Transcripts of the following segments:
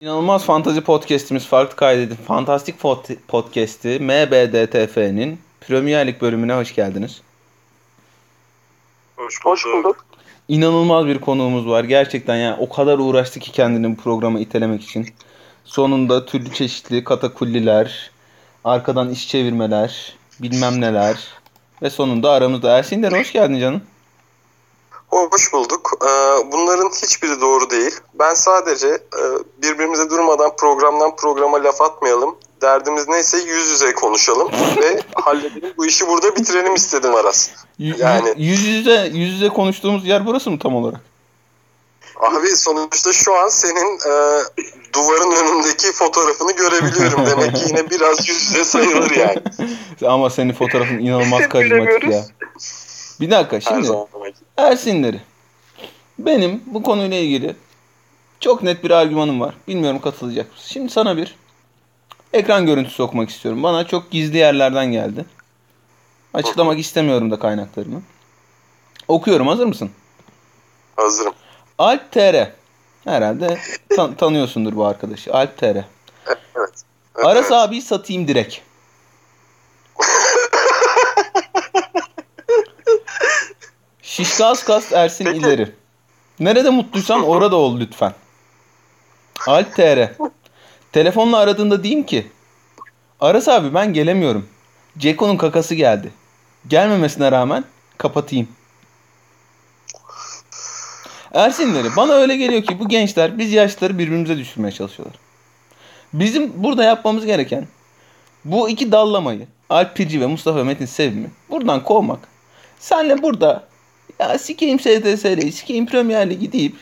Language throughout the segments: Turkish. İnanılmaz Fantezi Podcast'imiz farklı kaydedip Fantastik Podcast'i MBDTF'nin Premier Lig bölümüne hoş geldiniz. Hoş bulduk. İnanılmaz bir konuğumuz var. Gerçekten yani o kadar uğraştı ki kendini bu programa itelemek için. Sonunda türlü çeşitli katakulliler, arkadan iş çevirmeler, bilmem neler ve sonunda aramızda. Ersin'den hoş geldin canım. Hoş bulduk. Bunların hiçbiri doğru değil. Ben sadece birbirimize durmadan programdan programa laf atmayalım. Derdimiz neyse yüz yüze konuşalım ve halledelim. Bu işi burada bitirelim istedim Aras. Yani yüz yüze konuştuğumuz yer burası mı tam olarak? Abi sonuçta şu an senin duvarın önündeki fotoğrafını görebiliyorum. Demek ki yine biraz yüz yüze sayılır yani. Ama senin fotoğrafın inanılmaz karizmatik ya. Bir dakika şimdi Ersinleri. Benim bu konuyla ilgili çok net bir argümanım var. Bilmiyorum katılacak mısın? Şimdi sana bir ekran görüntüsü sokmak istiyorum. Bana çok gizli yerlerden geldi. Açıklamak istemiyorum da kaynaklarımı. Okuyorum. Hazır mısın? Hazırım. Alp Tr. Herhalde tanıyorsundur bu arkadaşı. Alp Tr. Evet. Aras abiyi satayım direkt. Şişkas kast Ersin peki. İleri. Nerede mutluysan orada ol lütfen. Alp TR. Telefonla aradığında diyeyim ki Aras abi ben gelemiyorum. Ceko'nun kakası geldi. Gelmemesine rağmen kapatayım. Ersinleri. Bana öyle geliyor ki bu gençler biz yaşlıları birbirimize düşürmeye çalışıyorlar. Bizim burada yapmamız gereken bu iki dallamayı Alp Pirci ve Mustafa Metin Sevim'i buradan kovmak. Senle burada ya sikeyim STS'li, sikeyim Premier Ligi deyip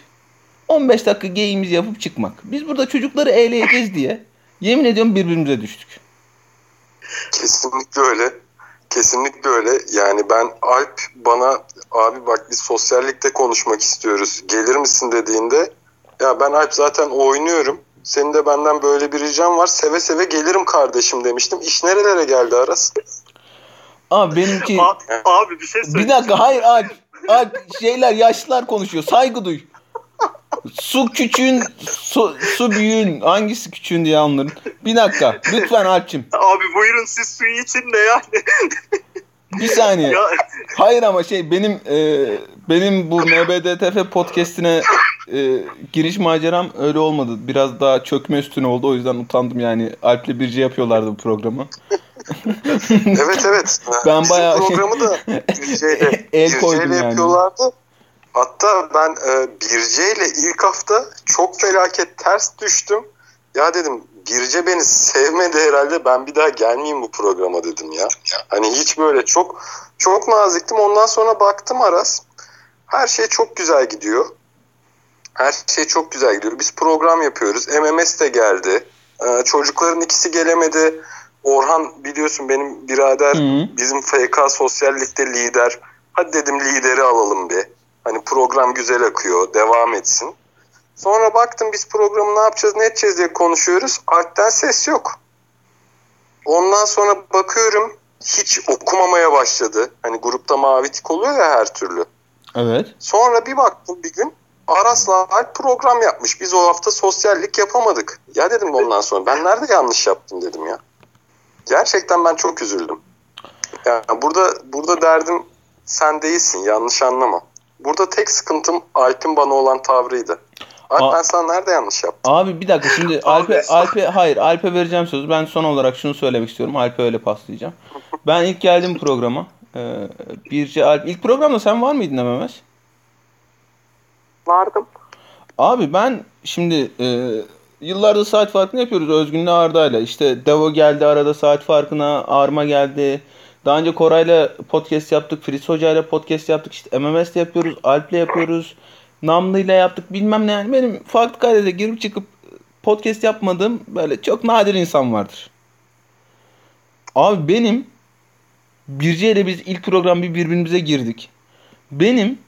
15 dakika game'imizi yapıp çıkmak. Biz burada çocukları eğleyeceğiz diye yemin ediyorum birbirimize düştük. Kesinlikle öyle. Yani ben Alp bana abi bak biz sosyallikte konuşmak istiyoruz. Gelir misin dediğinde ya ben Alp zaten oynuyorum. Senin de benden böyle bir ricam var. Seve seve gelirim kardeşim demiştim. İş nerelere geldi Aras? Abi benimki... Abi bir şey söyleyeyim. Bir dakika hayır Alp. Yaşlılar konuşuyor. Saygı duy. Su küçüğün, su büyüğün. Hangisi küçüğün diye anlarım. Bir dakika. Lütfen Alp'cim. Abi buyurun siz suyu için de yani. Bir saniye. Ya. Hayır ama benim bu MBDTF podcast'ine giriş maceram öyle olmadı. Biraz daha çökme üstüne oldu. O yüzden utandım yani. Alp'le Birce yapıyorlardı bu programı. Evet. Ben bizim bayağı programı da Birce'yle yapıyorlardı. Yani. Hatta ben Birce'yle ilk hafta çok felaket ters düştüm. Ya dedim Birce beni sevmedi herhalde. Ben bir daha gelmeyeyim bu programa dedim ya. Hani hiç böyle çok çok naziktim. Ondan sonra baktım Aras. Her şey çok güzel gidiyor. Biz program yapıyoruz. MMS de geldi. Çocukların ikisi gelemedi. Orhan biliyorsun benim birader bizim FK Sosyallik'te lider. Hadi dedim lideri alalım bir. Hani program güzel akıyor. Devam etsin. Sonra baktım biz programı ne yapacağız ne edeceğiz diye konuşuyoruz. Alp'ten ses yok. Ondan sonra bakıyorum hiç okumamaya başladı. Hani grupta mavi tik oluyor ya her türlü. Evet. Sonra bir baktım bir gün. Aras'la Alp program yapmış. Biz o hafta sosyallik yapamadık. Ya dedim ondan sonra ben nerede yanlış yaptım dedim ya. Gerçekten ben çok üzüldüm. Yani burada derdim sen değilsin yanlış anlama. Burada tek sıkıntım Alp'in bana olan tavrıydı. Alp ben sana nerede yanlış yaptım? Abi bir dakika şimdi Alp'e vereceğim sözü. Ben son olarak şunu söylemek istiyorum. Alp'e öyle paslayacağım. Ben ilk geldim programa. Birce Alp ilk programda sen var mıydın MMS? Vardım. Abi ben şimdi yıllarda saat farkını yapıyoruz Özgün'le Arda'yla. İşte Devo geldi arada saat farkına, Arma geldi. Daha önce Koray'la podcast yaptık, Fris Hoca'yla podcast yaptık. İşte MMS'le yapıyoruz, Alp'le yapıyoruz, Namlı'yla yaptık bilmem ne. Yani benim farklı kaydede girip çıkıp podcast yapmadığım böyle çok nadir insan vardır. Abi benim Birce'yle biz ilk program birbirimize girdik. Benim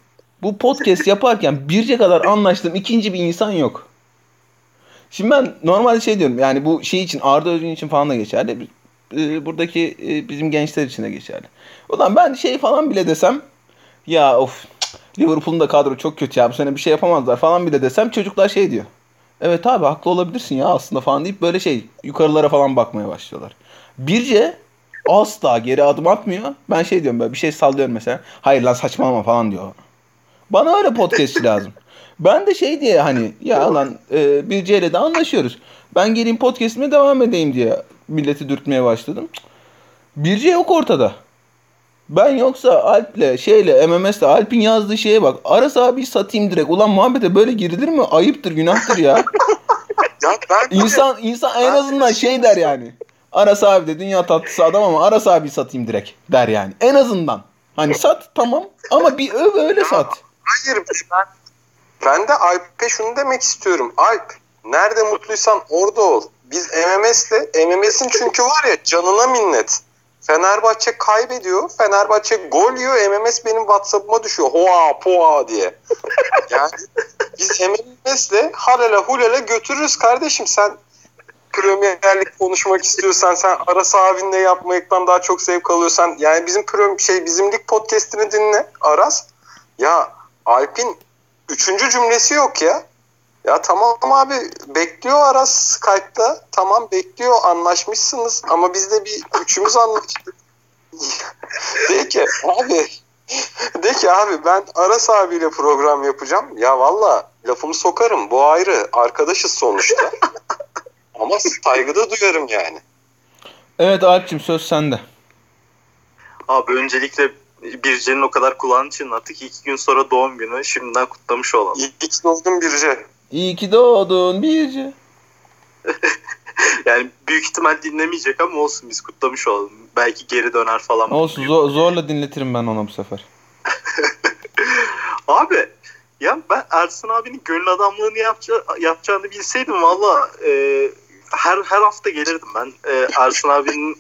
bu podcast yaparken Birce kadar anlaştığım ikinci bir insan yok. Şimdi ben normalde diyorum yani bu şey için Arda Özgün için falan da geçerli. Buradaki bizim gençler için de geçerli. Ulan ben falan bile desem ya of Liverpool'un da kadro çok kötü ya bu sene bir şey yapamazlar falan bile desem çocuklar diyor. evet abi haklı olabilirsin ya aslında falan deyip böyle şey yukarılara falan bakmaya başlıyorlar. Birce asla geri adım atmıyor. Ben şey diyorum böyle bir şey sallıyorum mesela. Hayır lan saçmalama falan diyor. Bana öyle podcastçi lazım. Ben de şey diye hani ya lan Birce ile de anlaşıyoruz. Ben geleyim podcastime devam edeyim diye milleti dürtmeye başladım. Birce yok ortada. Ben yoksa Alp'le şeyle MMS'le Alp'in yazdığı şeye bak. Arasa abi satayım direkt. Ulan muhabbete böyle girilir mi? Ayıptır, günahtır ya. İnsan en azından şey der yani. Aras abi de dünya tatlısı adam ama Aras abi satayım direkt der yani. En azından. Hani sat tamam ama bir öv öyle sat. Hayır ben de Alp'e şunu demek istiyorum. Alp nerede mutluysan orada ol. Biz MMS'in çünkü var ya canına minnet. Fenerbahçe kaybediyor. Fenerbahçe gol yiyor. MMS benim WhatsApp'ıma düşüyor. Hoa poa diye. Yani biz MMS'le halala hulala götürürüz kardeşim. Sen Premier Lig konuşmak istiyorsan, sen Aras abinle yapmaktan daha çok zevk alıyorsan, yani bizim lig podcast'ini dinle Aras. Ya Alp'in 3. cümlesi yok ya. Ya tamam abi bekliyor Aras Skype'da. Tamam bekliyor, anlaşmışsınız ama biz de bir üçümüz anlaştık. De ki abi ben Aras abiyle program yapacağım. Ya valla lafımı sokarım, bu ayrı. Arkadaşız sonuçta. Ama saygı da duyarım yani. Evet Alp'cim söz sende. Abi öncelikle Birce'nin o kadar kulağını çınlattık. 2 gün sonra doğum günü. Şimdiden kutlamış olalım. İyi ki doğdun Birce. İyi ki doğdun Birce. Yani büyük ihtimal dinlemeyecek ama olsun, biz kutlamış olalım. Belki geri döner falan. Olsun zorla dinletirim ben ona bu sefer. Abi ya ben Ersin abinin gönül adamlığını yapacağını bilseydim valla... Her hafta gelirdim ben. Ersin abinin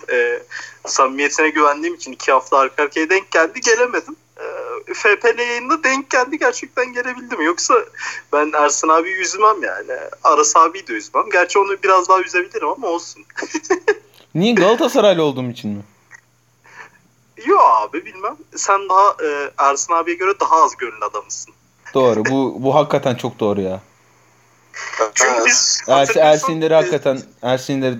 samimiyetine güvendiğim için 2 hafta arka arkaya denk geldi, gelemedim. FPL yayında denk geldi, gerçekten gelebildim. Yoksa ben Ersin abiyi üzmem yani. Aras abiyi de üzmem. Gerçi onu biraz daha üzebilirim ama olsun. Niye, Galatasaraylı olduğum için mi? Yo abi bilmem. Sen daha Ersin abiye göre daha az gönül adamısın. Doğru. Bu hakikaten çok doğru ya. Ersinleri hakikaten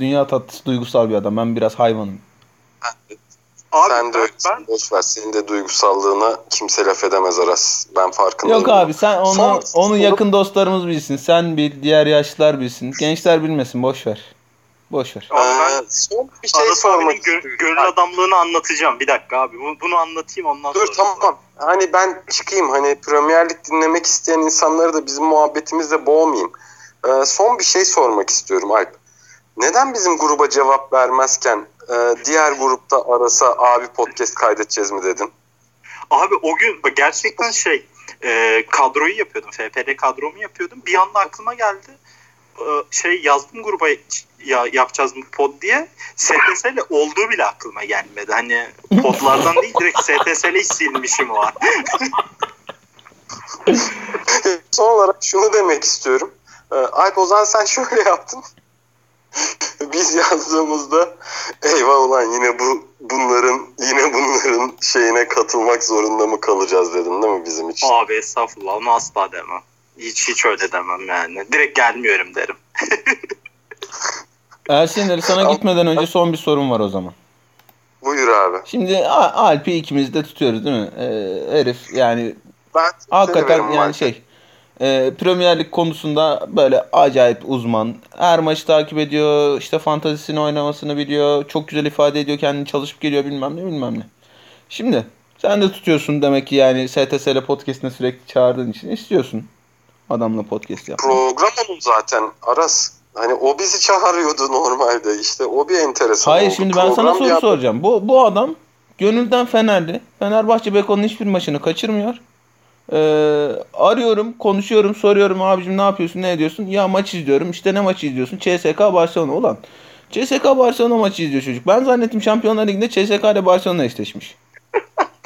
dünya tatlısı, duygusal bir adam. Ben biraz hayvanım. Abi, sen de öylesin. Boş ver. Senin de duygusallığına kimse laf edemez Aras. Ben farkındayım. Yok abi sen onu yakın dostlarımız bilsin. Sen bil, diğer yaşlılar bilsin. Gençler bilmesin. Boş ver. Boş ver. Ben son bir şey sormak istiyorum. Gönül adamlığını anlatacağım. Bir dakika abi. Bunu anlatayım ondan sonra. Dur tamam. Hani ben çıkayım. Hani Premier Lig dinlemek isteyen insanları da bizim muhabbetimizle boğmayayım. Son bir şey sormak istiyorum Alp. Neden bizim gruba cevap vermezken diğer grupta Aras'a abi podcast kaydedeceğiz mi dedin? Abi o gün gerçekten kadroyu yapıyordum. FPL kadromu yapıyordum. Bir anda aklıma geldi. Yazdım gruba yapacağız mı pod diye. STS ile olduğu bile aklıma gelmedi. Hani podlardan değil, direkt STS ile hiç silmişim o an. Son olarak şunu demek istiyorum. Alp Ozan sen şöyle yaptın. Biz yazdığımızda eyvah ulan yine bunların şeyine katılmak zorunda mı kalacağız dedin değil mi bizim için? Abi estağfurullah, onu asla demem. Hiç öyle demem yani. Direkt gelmiyorum derim. Ersin sana gitmeden önce son bir sorum var o zaman. Buyur abi. Şimdi Alp'i ikimiz de tutuyoruz değil mi? Herif yani hakikaten yani Premier Lig konusunda böyle acayip uzman. Her maçı takip ediyor. İşte fantazisini oynamasını biliyor. Çok güzel ifade ediyor. Kendini çalışıp geliyor bilmem ne. Şimdi sen de tutuyorsun demek ki yani STSL podcast'ine sürekli çağırdığın için istiyorsun. Adamla podcast yapmak. Program onun zaten Aras. Hani o bizi çağırıyordu normalde. İşte o bir enteresan. Hayır oldu. Şimdi ben sana soru soracağım. Bu adam gönülden Fenerli. Fenerbahçe Beko'nun hiçbir maçını kaçırmıyor. Arıyorum, konuşuyorum, soruyorum. Abicim ne yapıyorsun, ne ediyorsun? Ya maç izliyorum. İşte ne maçı izliyorsun? CSK Barcelona. Ulan CSK Barcelona maçı izliyor çocuk. Ben zannettim Şampiyonlar Ligi'nde CSK ile Barcelona eşleşmiş.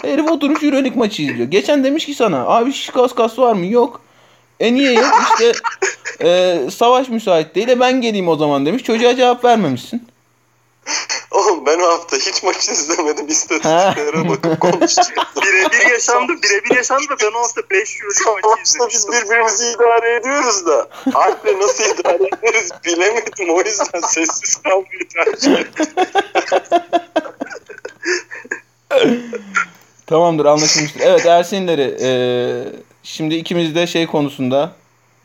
Herif oturmuş Euroleague maçı izliyor. Geçen demiş ki sana abi şikas var mı? Yok. Niye yok? İşte savaş müsait değil de ben geleyim o zaman demiş. Çocuğa cevap vermemişsin. Oğlum ben o hafta hiç maç izlemedim. İstatistiklere bakıp konuşacağım. Birebir yaşandı da ben o hafta 5 euro maçı izledim. Biz birbirimizi idare ediyoruz da. Alp'le nasıl idare ederiz bilemedim. O yüzden sessiz kalmayı tercih ettim. Tamamdır, anlaşılmıştır. Evet, Ersinleri şimdi ikimiz de şey konusunda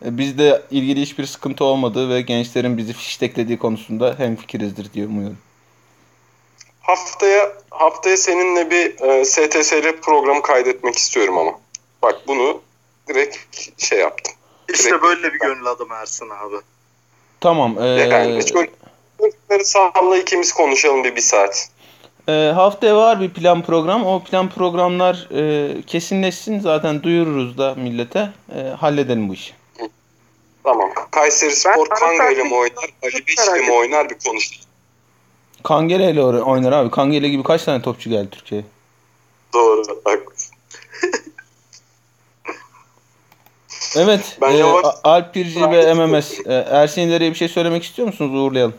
bizde ilgili hiçbir sıkıntı olmadığı ve gençlerin bizi fişteklediği konusunda hemfikirizdir diye umuyorum. Haftaya seninle bir STS'li programı kaydetmek istiyorum ama. Bak bunu direkt şey yaptım. İşte direkt böyle bir gönül adamı Ersin abi. Tamam. Yani çocukları sağla ikimiz konuşalım bir saat. Haftaya var bir plan program. O plan programlar kesinleşsin. Zaten duyururuz da millete. Halledelim bu işi. Tamam. Kayseri Spor Kangele mi oynar? Ali Beşik'le mi oynar? Bir konuşalım. Kangele ile oynar abi. Kangele gibi kaç tane topçu geldi Türkiye'ye? Doğru. Haklısın. Evet. Alp Pirci ve MMS. Ersin İleri'ye bir şey söylemek istiyor musunuz? Uğurlayalım.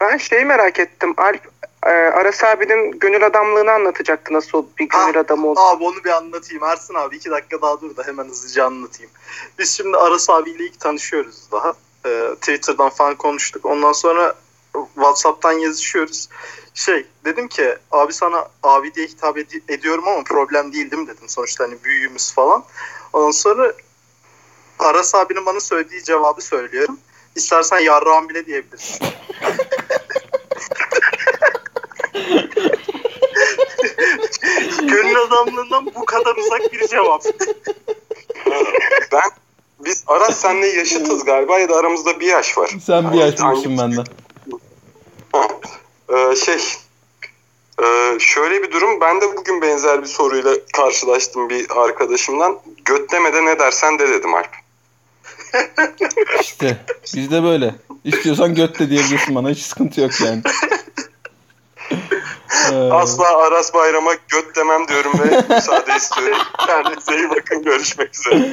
Ben şeyi merak ettim. Alp Aras abinin gönül adamlığını anlatacaktı. Nasıl bir gönül adamı oldu? Abi onu bir anlatayım. Ersin abi 2 dakika daha dur da hemen hızlıca anlatayım. Biz şimdi Aras abiyle ilk tanışıyoruz daha. Twitter'dan falan konuştuk. Ondan sonra WhatsApp'tan yazışıyoruz. Dedim ki abi sana abi diye hitap ediyorum ama problem değil değil mi dedim. Sonuçta hani büyüğümüz falan. Ondan sonra Aras abinin bana söylediği cevabı söylüyorum. İstersen yarrağım bile diyebilirsin. Gönül adamlığından bu kadar uzak bir cevap. Biz Aras senle yaşıtız galiba ya da aramızda bir yaş var. Sen bir yaş mısın benden? Şöyle bir durum. Ben de bugün benzer bir soruyla karşılaştım bir arkadaşımdan. Götlemede ne dersen de dedim Alp. İşte bizde böyle. İstiyorsan götle diyebilirsin bana. Hiç sıkıntı yok yani. Asla Aras Bayram'a göt demem diyorum ve müsaade istiyorum. Kendinize iyi bakın. Görüşmek üzere.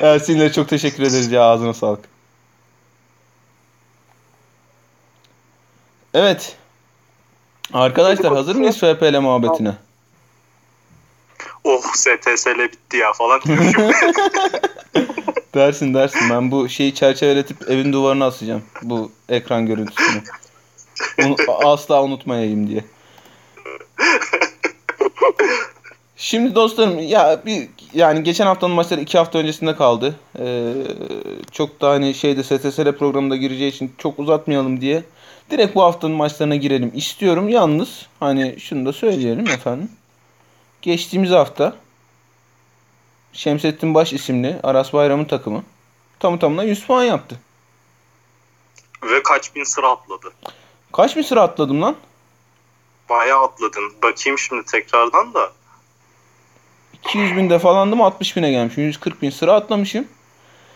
Ersin'le çok teşekkür ederiz ya. Ağzına sağlık. Evet. Arkadaşlar hazır mıyız FPL muhabbetine? Oh STS'le bitti ya falan diyorum. Dersin. Ben bu şeyi çerçeveletip evin duvarına asacağım. Bu ekran görüntüsünü. Asla unutmayayım diye. Şimdi dostlarım ya yani geçen haftanın maçları 2 hafta öncesinde kaldı. Çok da hani STS'le programında gireceği için çok uzatmayalım diye. Direkt bu haftanın maçlarına girelim istiyorum. Yalnız hani şunu da söyleyelim efendim. Geçtiğimiz hafta Şemsettin Baş isimli Aras Bayram'ın takımı tamına 100 puan yaptı. Ve kaç bin sıra atladı? Kaç bin sıra atladım lan? Bayağı atladın. Bakayım şimdi tekrardan da. 200 binde falandım, 60 bine gelmişim. 140 bin sıra atlamışım.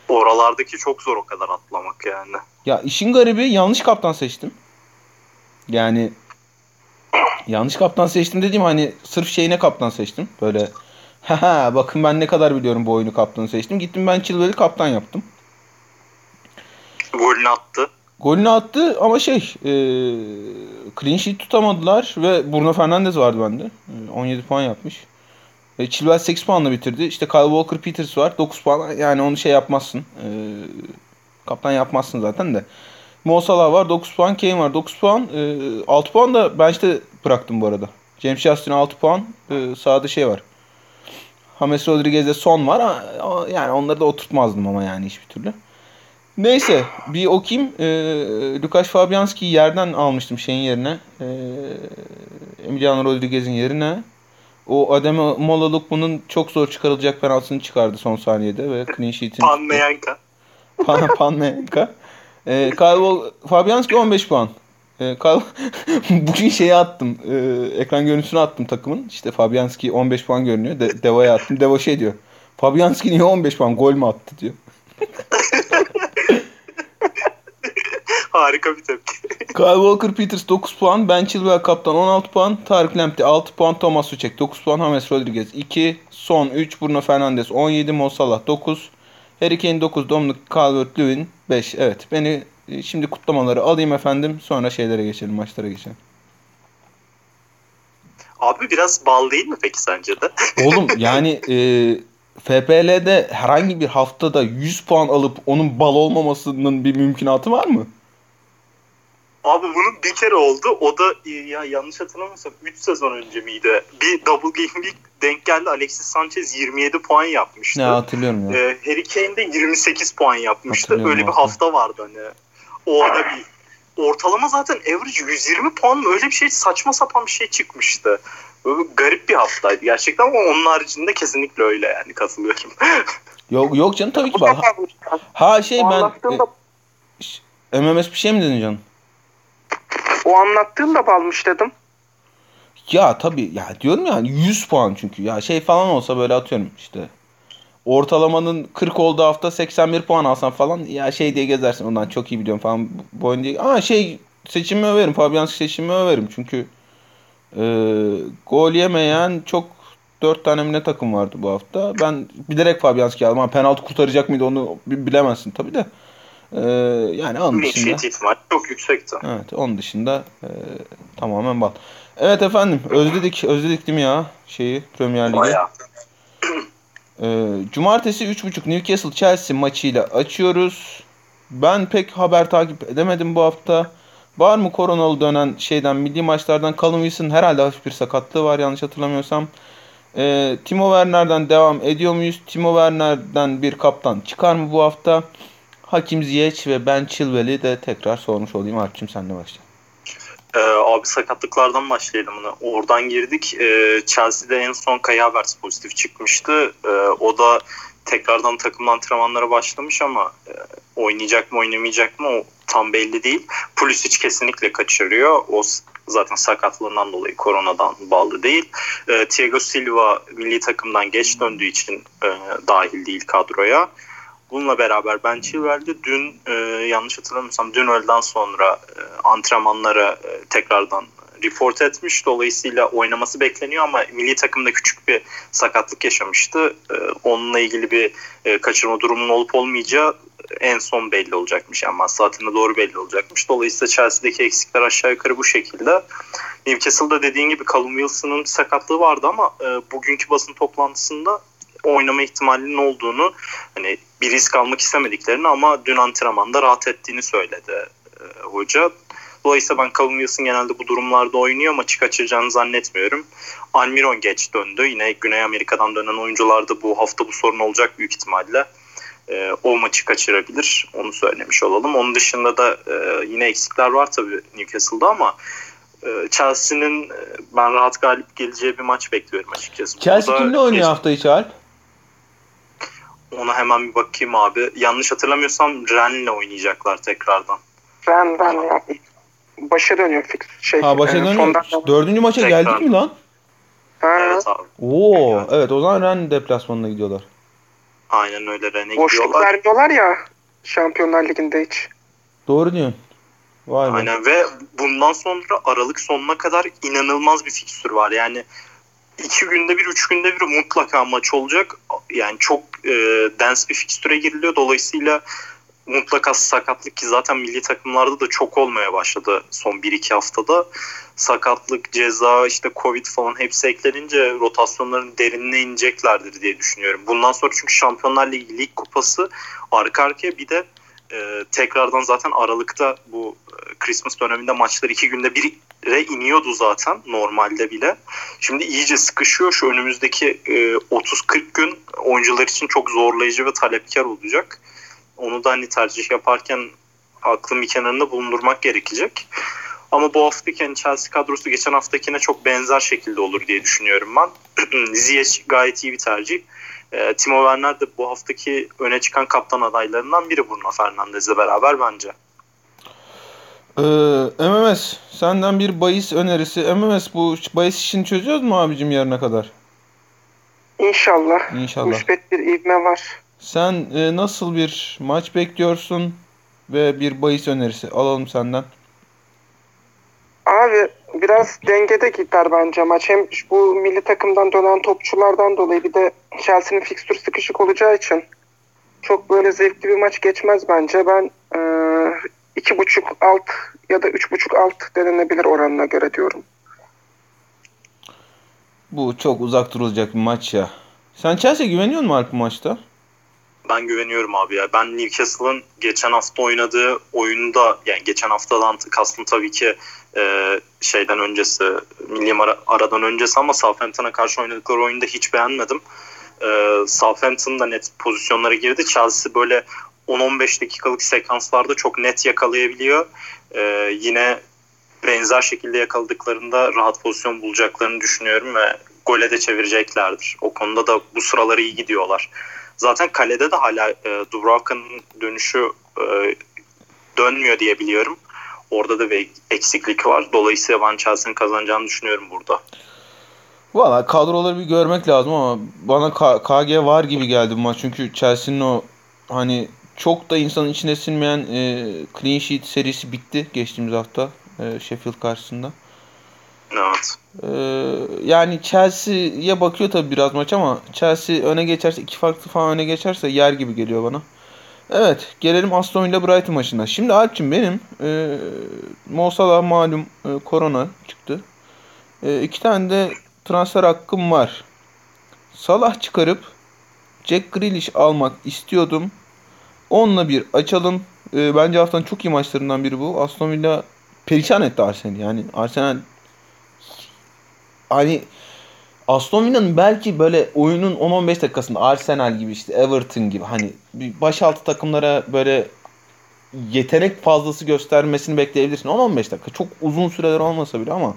Oralardaki çok zor o kadar atlamak yani. Ya işin garibi yanlış kaptan seçtim. Yani yanlış kaptan seçtim dediğim hani sırf şeyine kaptan seçtim. Böyle bakın ben ne kadar biliyorum bu oyunu kaptanı seçtim. Gittim ben Chilwell'i kaptan yaptım. Golünü attı ama clean sheet tutamadılar ve Bruno Fernandes vardı bende. 17 puan yapmış. Chilwell 8 puanla bitirdi. İşte Kyle Walker-Peters var. 9 puan. Yani onu yapmazsın. Kaptan yapmazsın zaten de. Mo Salah var. 9 puan. Kane var. 9 puan. 6 puan da ben bıraktım bu arada. James Justin 6 puan. Sağda var. James Rodriguez'de Son var. Yani onları da oturtmazdım ama yani hiçbir türlü. Neyse. Bir okuyayım. Lucas Fabianski'yi yerden almıştım yerine. Emiliano Rodriguez'in yerine. O Adem Molaluk bunun çok zor çıkarılacak penaltısını çıkardı son saniyede ve clean sheet'ini Panmeyanka. Panmeyanka. Fabianski 15 puan. Bugün attım. Ekran görüntüsünü attım takımın. İşte Fabianski 15 puan görünüyor. Deva'ya attım. Deva diyor. Fabianski niye 15 puan? Gol mü attı diyor. Harika bir tepki. Kyle Walker-Peters 9 puan. Ben Chilwell kaptan 16 puan. Tarık Lamptey 6 puan. Thomas Suchek 9 puan. James Rodriguez 2. Son 3. Bruno Fernandes 17. Mo Salah 9. Harry Kane 9. Dominic Calvert-Lewin 5. Evet. Beni şimdi kutlamaları alayım efendim. Sonra maçlara geçelim. Abi biraz bal değil mi peki sence de? Oğlum yani FPL'de herhangi bir haftada 100 puan alıp onun bal olmamasının bir mümkünatı var mı? Abi bunun bir kere oldu. O da ya yanlış hatırlamıyorsam 3 sezon önce miydi? Bir double game'lik denk geldi. Alexis Sanchez 27 puan yapmıştı. Ya hatırlıyorum ya. Harry Kane de 28 puan yapmıştı. Böyle bir hafta vardı hani. O arada bir ortalama zaten average 120 puan mı? Öyle bir şey, saçma sapan bir şey çıkmıştı. Böyle garip bir haftaydı gerçekten ama onun haricinde kesinlikle öyle yani, katılıyorum. Yok yok canım, tabii ki bal. Ha şey ben MMS bir şey mi dedin canım? O anlattığım da balmış dedim. Ya tabii ya, diyorum ya 100 puan çünkü. Ya şey falan olsa böyle atıyorum işte. Ortalamanın 40 olduğu hafta 81 puan alsan falan ya şey diye gezersin, ondan çok iyi biliyorum falan boyun diye. Aa şey seçimi överim. Fabianski seçimi överim çünkü gol yemeyen çok 4 tane mi ne takım vardı bu hafta. Ben bilerek Fabianski aldım. Ha, penaltı kurtaracak mıydı onu bilemezsin tabii de. Yani onun dışında çok yüksekti. Evet, onun dışında tamamen bal. Evet efendim, özledik değil mi ya şeyi, Premier Ligi. Bayağı. Cumartesi 3.30 Newcastle Chelsea maçıyla açıyoruz. Ben pek haber takip edemedim bu hafta. Var mı koronalı dönen şeyden, milli maçlardan? Callum Wilson herhalde hafif bir sakatlığı var yanlış hatırlamıyorsam. Timo Werner'den devam ediyor muyuz? Timo Werner'den bir kaptan çıkar mı bu hafta? Hakim Ziyech ve Ben Chilwell'i de tekrar sormuş olayım. Alp'cim senle başla. Abi sakatlıklardan başlayalım bunu. Oradan girdik. Chelsea'de en son Kai Havertz pozitif çıkmıştı. O da tekrardan takımla antrenmanlara başlamış ama oynayacak mı oynamayacak mı o tam belli değil. Pulisic kesinlikle kaçırıyor. O zaten sakatlığından dolayı koronadan bağlı değil. Thiago Silva milli takımdan geç döndüğü için dahil değil kadroya. Bununla beraber Ben Chilwell de dün yanlış hatırlamıyorsam dün öğleden sonra antrenmanlara tekrardan report etmiş. Dolayısıyla oynaması bekleniyor ama milli takımda küçük bir sakatlık yaşamıştı. Onunla ilgili bir kaçırma durumunun olup olmayacağı en son belli olacakmış. Yani maç saatinde doğru belli olacakmış. Dolayısıyla Chelsea'deki eksikler aşağı yukarı bu şekilde. Newcastle'da dediğin gibi Callum Wilson'ın sakatlığı vardı ama bugünkü basın toplantısında oynama ihtimalinin olduğunu, hani bir risk almak istemediklerini ama dün antrenmanda rahat ettiğini söyledi hoca. Dolayısıyla ben Callum Wilson genelde bu durumlarda oynuyor, maçı kaçıracağını zannetmiyorum. Almiron geç döndü. Yine Güney Amerika'dan dönen oyuncularda bu hafta bu sorun olacak büyük ihtimalle. O maçı kaçırabilir. Onu söylemiş olalım. Onun dışında da yine eksikler var tabii Newcastle'da ama Chelsea'nin ben rahat galip geleceği bir maç bekliyorum açıkçası. Chelsea burada kimle oynuyor hafta içi Alp? Ona hemen bir bakayım abi. Yanlış hatırlamıyorsam Ren'le oynayacaklar tekrardan. Ren. Başa dönüyor fikir. Başa dönüyor. Dördüncü maça tekrar geldik mi lan? Ha. Evet abi. Oo, evet o zaman Ren deplasmanına gidiyorlar. Aynen öyle, Ren'e boşluk gidiyorlar. Boşluk vermiyorlar ya Şampiyonlar Ligi'nde hiç. Doğru diyorsun. Vay aynen be. Ve bundan sonra Aralık sonuna kadar inanılmaz bir fikstür var. Yani 2 günde bir, 3 günde bir mutlaka maç olacak. Yani çok dens bir fikstüre giriliyor. Dolayısıyla mutlaka sakatlık, ki zaten milli takımlarda da çok olmaya başladı son 1-2 haftada. Sakatlık, ceza, işte Covid falan hepsi eklenince rotasyonların derinine ineceklerdir diye düşünüyorum. Bundan sonra çünkü Şampiyonlar Ligi, Lig Kupası arka arkaya, bir de tekrardan zaten Aralık'ta bu Christmas döneminde maçlar 2 günde bire iniyordu zaten normalde bile. Şimdi iyice sıkışıyor. Şu önümüzdeki 30-40 gün oyuncular için çok zorlayıcı ve talepkar olacak. Onu da hani tercih yaparken aklın bir kenarında bulundurmak gerekecek. Ama bu haftaki yani Chelsea kadrosu geçen haftakine çok benzer şekilde olur diye düşünüyorum ben. Ziyech gayet iyi bir tercih. Timo Werner de bu haftaki öne çıkan kaptan adaylarından biri Bruno Fernandes'le beraber bence. MMS senden bir bahis önerisi. MMS bu bahis işini çözüyoruz mu abicim yarına kadar? İnşallah. Müspet bir ivme var. Sen nasıl bir maç bekliyorsun ve bir bahis önerisi alalım senden. Abi biraz dengede gider bence maç. Hem bu milli takımdan dönen topçulardan dolayı, bir de Chelsea'nin fikstür sıkışık olacağı için çok böyle zevkli bir maç geçmez bence. Ben 2.5 alt ya da 3.5 alt denenebilir oranına göre diyorum. Bu çok uzak durulacak bir maç ya. Sen Chelsea'ye güveniyor musun Alp bu maçta? Ben güveniyorum abi ya. Ben Newcastle'ın geçen hafta oynadığı oyunda, yani geçen haftadan kastım tabii ki şeyden öncesi, milli aradan öncesi, ama Southampton'a karşı oynadıkları oyunda hiç beğenmedim. Southampton'da net pozisyonlara girdi. Chelsea böyle 10-15 dakikalık sekanslarda çok net yakalayabiliyor. Yine benzer şekilde yakaladıklarında rahat pozisyon bulacaklarını düşünüyorum ve gole de çevireceklerdir. O konuda da bu sıraları iyi gidiyorlar. Zaten kalede de hala Dubravka'nın dönüşü dönmüyor diye biliyorum. Orada da bir eksiklik var. Dolayısıyla Van Chelsea'nin kazanacağını düşünüyorum burada. Valla kadroları bir görmek lazım ama bana KG var gibi geldi bu maç. Çünkü Chelsea'nin o hani çok da insanın içine sinmeyen clean sheet serisi bitti geçtiğimiz hafta Sheffield karşısında. Evet. Yani Chelsea'ye bakıyor tabii biraz maç ama Chelsea öne geçerse, iki farklı falan öne geçerse yer gibi geliyor bana. Evet, gelelim Aston Villa Brighton maçına. Şimdi Alp'cim benim Mo Salah malum korona çıktı. 2 tane de transfer hakkım var. Salah çıkarıp Jack Grealish almak istiyordum. Onunla bir açalım. Bence haftanın çok iyi maçlarından biri bu. Aston Villa perişan etti Arsenal'i. Yani Arsenal hani Aston Villa'nın belki böyle oyunun 10-15 dakikasında Arsenal gibi işte Everton gibi hani başaltı takımlara böyle yetenek fazlası göstermesini bekleyebilirsin. 10-15 dakika çok uzun süreler olmasa bile ama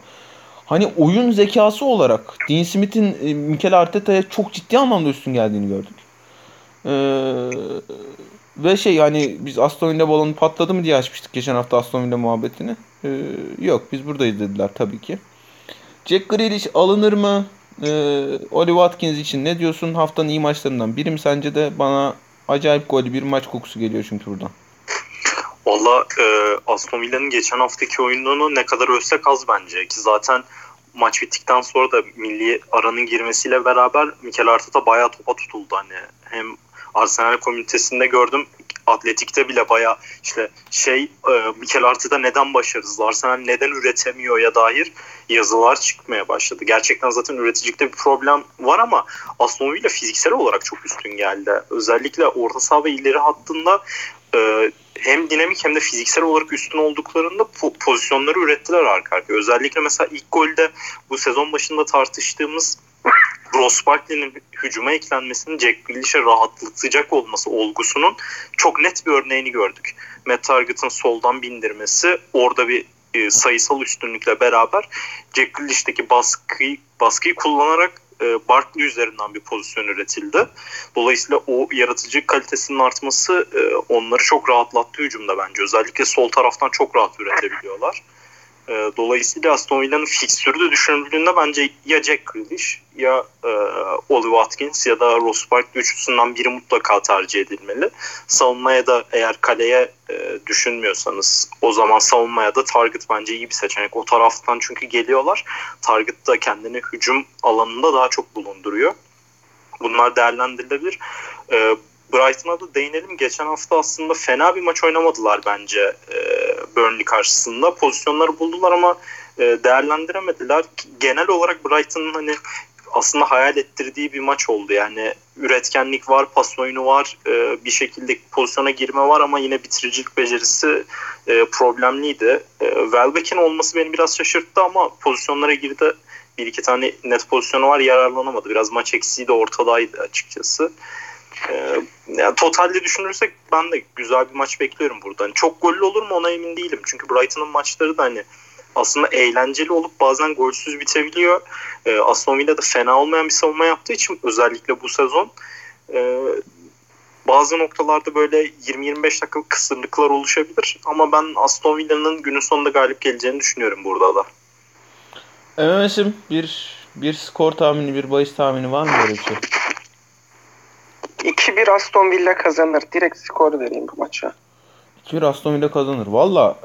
hani oyun zekası olarak Dean Smith'in Mikel Arteta'ya çok ciddi anlamda üstün geldiğini gördük. Ve hani biz Aston Villa balonu patladı mı diye açmıştık geçen hafta Aston Villa muhabbetini. Yok biz buradayız dediler tabii ki. Jack Grealish alınır mı? Oliver Watkins için ne diyorsun? Haftanın iyi maçlarından biri mi sence de? Bana acayip golü bir maç kokusu geliyor çünkü buradan. Valla Aston Villa'nın geçen haftaki oyununu ne kadar ölsek az bence. Ki zaten maç bittikten sonra da milli aranın girmesiyle beraber Mikel Arteta bayağı topa tutuldu. Hani hem Arsenal komünitesinde gördüm, Atletik'te bile bayağı işte Mikel Arteta neden başarısız, Arsenal neden üretemiyor ya dair yazılar çıkmaya başladı. Gerçekten zaten üreticilikte bir problem var ama Aston Villa fiziksel olarak çok üstün geldi. Özellikle orta saha ve ileri hattında hem dinamik hem de fiziksel olarak üstün olduklarında pozisyonları ürettiler arka arkaya. Özellikle mesela ilk golde bu sezon başında tartıştığımız Ross Barkley'nin hücuma eklenmesini Jack Grealish'e rahatlatacak olması olgusunun çok net bir örneğini gördük. Matt Target'ın soldan bindirmesi orada bir sayısal üstünlükle beraber Jack Grealish'teki baskıyı kullanarak Barkley üzerinden bir pozisyon üretildi. Dolayısıyla o yaratıcı kalitesinin artması onları çok rahatlattı hücumda bence. Özellikle sol taraftan çok rahat üretebiliyorlar. Dolayısıyla Aston Villa'nın fikstürü de düşünüldüğünde bence ya Jack Grealish ya Oliver Watkins ya da Ross Barkley üçlüsünden biri mutlaka tercih edilmeli. Savunmaya da eğer kaleye düşünmüyorsanız o zaman savunmaya da Target bence iyi bir seçenek. O taraftan çünkü geliyorlar. Target da kendini hücum alanında daha çok bulunduruyor. Bunlar değerlendirilebilir. Brighton'a da değinelim. Geçen hafta aslında fena bir maç oynamadılar bence Burnley karşısında. Pozisyonları buldular ama değerlendiremediler. Genel olarak Brighton'ın hani aslında hayal ettirdiği bir maç oldu. Yani üretkenlik var, pas oyunu var, bir şekilde pozisyona girme var ama yine bitiricilik becerisi problemliydi. Welbeck'in olması beni biraz şaşırttı ama pozisyonlara girdi. Bir iki tane net pozisyonu var, yararlanamadı. Biraz maç eksiği de ortadaydı açıkçası. Yani totalde düşünürsek ben de güzel bir maç bekliyorum buradan. Çok gollü olur mu ona emin değilim. Çünkü Brighton'ın maçları da hani aslında eğlenceli olup bazen golsüz bitebiliyor. Aston Villa da fena olmayan bir savunma yaptığı için özellikle bu sezon bazı noktalarda böyle 20-25 dakikalık kısırlıklar oluşabilir. Ama ben Aston Villa'nın günün sonunda galip geleceğini düşünüyorum burada da. MMS'im bir skor tahmini, bir bahis tahmini var mı böyle bir şey? 2-1 Aston Villa kazanır. Direkt skor vereyim bu maça. 2-1 Aston Villa kazanır. Valla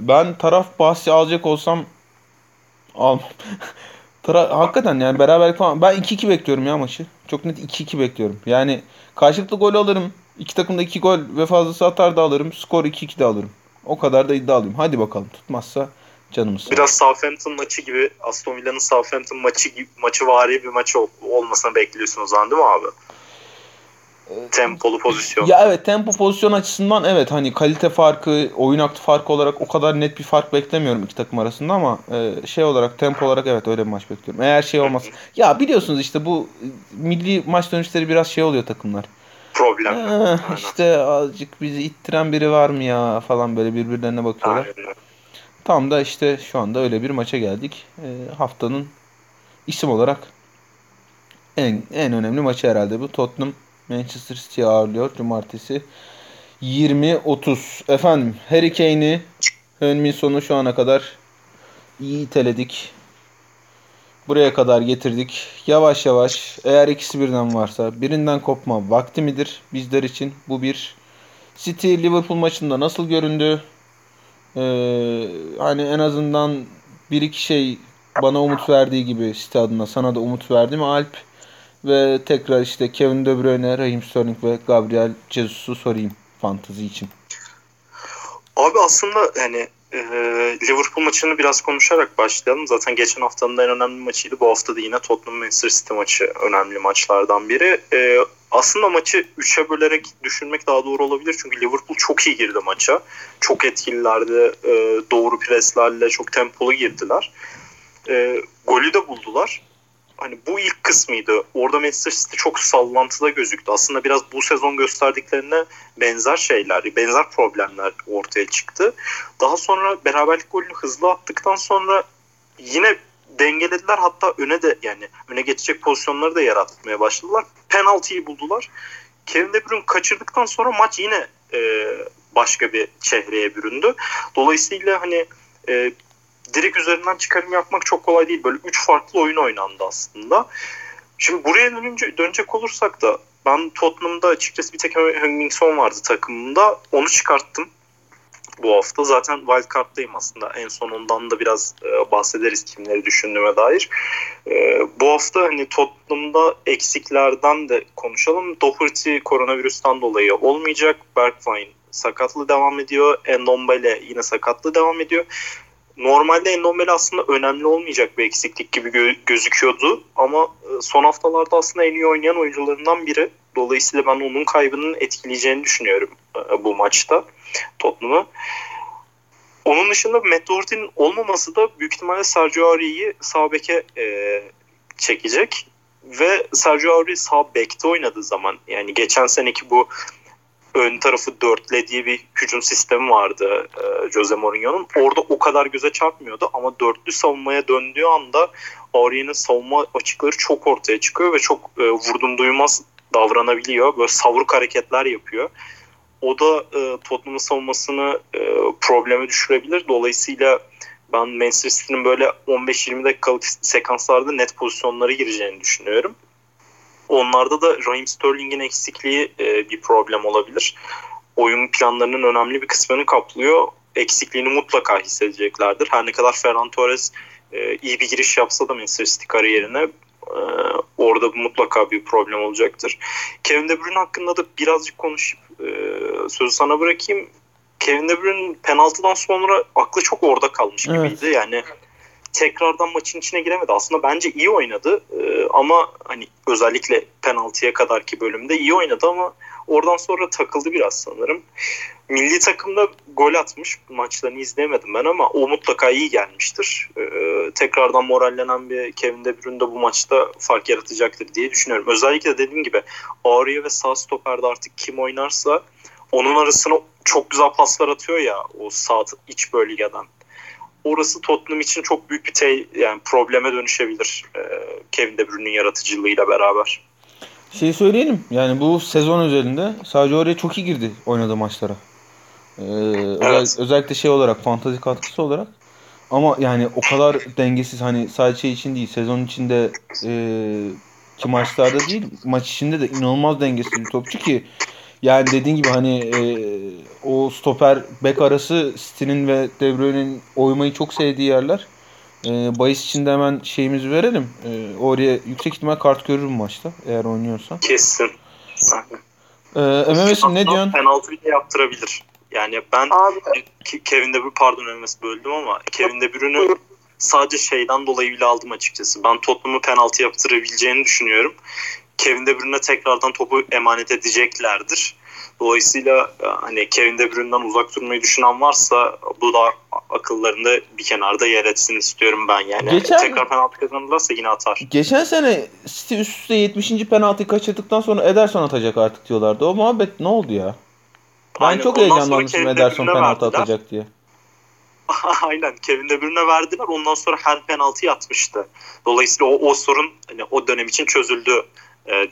ben taraf bahsi alacak olsam almam. Hakikaten yani beraberlik falan. Ben 2-2 bekliyorum ya maçı. Çok net 2-2 bekliyorum. Yani karşılıklı gol alırım. İki takım da 2 gol ve fazlası atar da alırım. Skor 2-2 de alırım. O kadar da iddialıyım. Hadi bakalım tutmazsa Canımız. Biraz Southampton maçı gibi, Aston Villa'nın Southampton maçı vari bir maç olmasını bekliyorsun o zaman, değil mi abi? Tempolu pozisyon. Ya evet, tempo pozisyon açısından evet, hani kalite farkı, oyun aklı farkı olarak o kadar net bir fark beklemiyorum iki takım arasında ama şey olarak, tempo olarak evet öyle bir maç bekliyorum. Eğer şey olmaz. Ya biliyorsunuz işte bu milli maç dönüşleri biraz şey oluyor takımlar. Problem. İşte azıcık bizi ittiren biri var mı ya falan, böyle birbirlerine bakıyorlar. Aynen. Tam da işte şu anda öyle bir maça geldik. Haftanın isim olarak en önemli maçı herhalde bu. Tottenham Manchester City'yi ağırlıyor cumartesi 20.30. Efendim, Harry Kane'i, Heung-min Son'u şu ana kadar iyi iteledik. Buraya kadar getirdik. Yavaş yavaş, eğer ikisi birden varsa birinden kopma vakti midir bizler için? Bu bir. City Liverpool maçında nasıl göründü? Hani en azından bir iki şey bana umut verdiği gibi City adına sana da umut verdi mi Alp? Ve tekrar işte Kevin De Bruyne, Raheem Sterling ve Gabriel Jesus'u sorayım fantezi için. Abi aslında yani Liverpool maçını biraz konuşarak başlayalım. Zaten geçen haftanın en önemli maçıydı. Bu hafta da yine Tottenham Manchester City maçı önemli maçlardan biri. Aslında maçı 3'e bölerek düşünmek daha doğru olabilir. Çünkü Liverpool çok iyi girdi maça. Çok etkililerdi. Doğru preslerle çok tempolu girdiler. Golü de buldular. Hani bu ilk kısmıydı. Orada Manchester City çok sallantıda gözüktü. Aslında biraz bu sezon gösterdiklerine benzer şeyler, benzer problemler ortaya çıktı. Daha sonra beraberlik golünü hızlı attıktan sonra yine dengelediler. Hatta öne de, yani öne geçecek pozisyonları da yaratmaya başladılar. Penaltıyı buldular. Kevin De Bruyne kaçırdıktan sonra maç yine başka bir çehreye büründü. Dolayısıyla hani direkt üzerinden çıkarım yapmak çok kolay değil. Böyle 3 farklı oyun oynandı aslında. Şimdi buraya dönecek olursak da ben Tottenham'da açıkçası bir tek Heung-min Son vardı takımımda. Onu çıkarttım bu hafta. Zaten wildcard'dayım aslında. En son ondan da biraz bahsederiz, kimleri düşündüğüme dair. Bu hafta hani Tottenham'da eksiklerden de konuşalım. Doherty koronavirüsten dolayı olmayacak. Bergwijn sakatlı devam ediyor. Ndombele yine sakatlı devam ediyor. Normalde Ndombele aslında önemli olmayacak bir eksiklik gibi gözüküyordu ama son haftalarda aslında en iyi oynayan oyuncularından biri. Dolayısıyla ben onun kaybının etkileyeceğini düşünüyorum bu maçta Tottenham'ı. Onun dışında Matt Target'in olmaması da büyük ihtimalle Sergio Aurier'i sağ beke çekecek ve Sergio Aurier sağ bekte oynadığı zaman, yani geçen seneki bu ön tarafı dörtlediği bir hücum sistemi vardı Jose Mourinho'nun. Orada o kadar göze çarpmıyordu ama dörtlü savunmaya döndüğü anda Aurier'in savunma açıkları çok ortaya çıkıyor ve çok vurdum duymaz davranabiliyor. Böyle savruk hareketler yapıyor. O da Tottenham'ın savunmasını probleme düşürebilir. Dolayısıyla ben Manchester City'nin böyle 15-20 dakikalık sekanslarda net pozisyonlara gireceğini düşünüyorum. Onlarda da Raheem Sterling'in eksikliği bir problem olabilir. Oyun planlarının önemli bir kısmını kaplıyor. Eksikliğini mutlaka hissedeceklerdir. Her ne kadar Ferran Torres iyi bir giriş yapsa da Manchester City kariyerine orada mutlaka bir problem olacaktır. Kevin De Bruyne hakkında da birazcık konuşup sözü sana bırakayım. Kevin De Bruyne penaltıdan sonra aklı çok orada kalmış gibiydi. Evet. Yani tekrardan maçın içine giremedi. Aslında bence iyi oynadı ama hani özellikle penaltıya kadarki bölümde iyi oynadı ama oradan sonra takıldı biraz sanırım. Milli takımda gol atmış. Maçlarını izleyemedim ben ama o mutlaka iyi gelmiştir. Tekrardan morallenen bir Kevin De Bruyne de bu maçta fark yaratacaktır diye düşünüyorum. Özellikle dediğim gibi Aurier ve sağ stoperde artık kim oynarsa onun arasına çok güzel paslar atıyor ya o sağ iç bölgeden. Orası Tottenham için çok büyük bir yani probleme dönüşebilir Kevin De Bruyne'nin yaratıcılığıyla beraber. Şey söyleyelim, yani bu sezon özelinde sadece oraya çok iyi girdi oynadığı maçlara. Evet. Özellikle şey olarak, fantazi katkısı olarak. Ama yani o kadar dengesiz, hani sadece şey için değil, sezon içinde ki maçlarda değil, maç içinde de inanılmaz dengesiz bir topçu ki yani dediğin gibi hani o stoper bek arası City'nin ve De Bruyne'nin oymayı çok sevdiği yerler. Bahis için de hemen şeyimizi verelim. Oraya yüksek ihtimal kart görür bu maçta eğer oynuyorsa. Kesin. Mehmet'ciğim ne diyorsun? Penaltı bile yaptırabilir. Yani ben Kevin De Bruyne, pardon ölmesi böldüm ama Kevin De Bruyne'ü sadece şeyden dolayı bile aldım açıkçası. Ben Tottenham'ı penaltı yaptırabileceğini düşünüyorum. Kevin De Bruyne'e tekrardan topu emanet edeceklerdir. Dolayısıyla hani Kevin De Bruyne'den uzak durmayı düşünen varsa bu da akıllarında bir kenarda yer etsin istiyorum ben yani. Tekrar penaltı kazanırlarsa yine atar. Geçen sene City üst üste 70. penaltıyı kaçırdıktan sonra Ederson atacak artık diyorlardı. O muhabbet ne oldu ya? Ben aynen, çok heyecanlanmıştım Ederson penaltı atacak diye. Aynen, Kevin De Bruyne'e verdiler. Ondan sonra her penaltıyı atmıştı. Dolayısıyla o sorun hani o dönem için çözüldü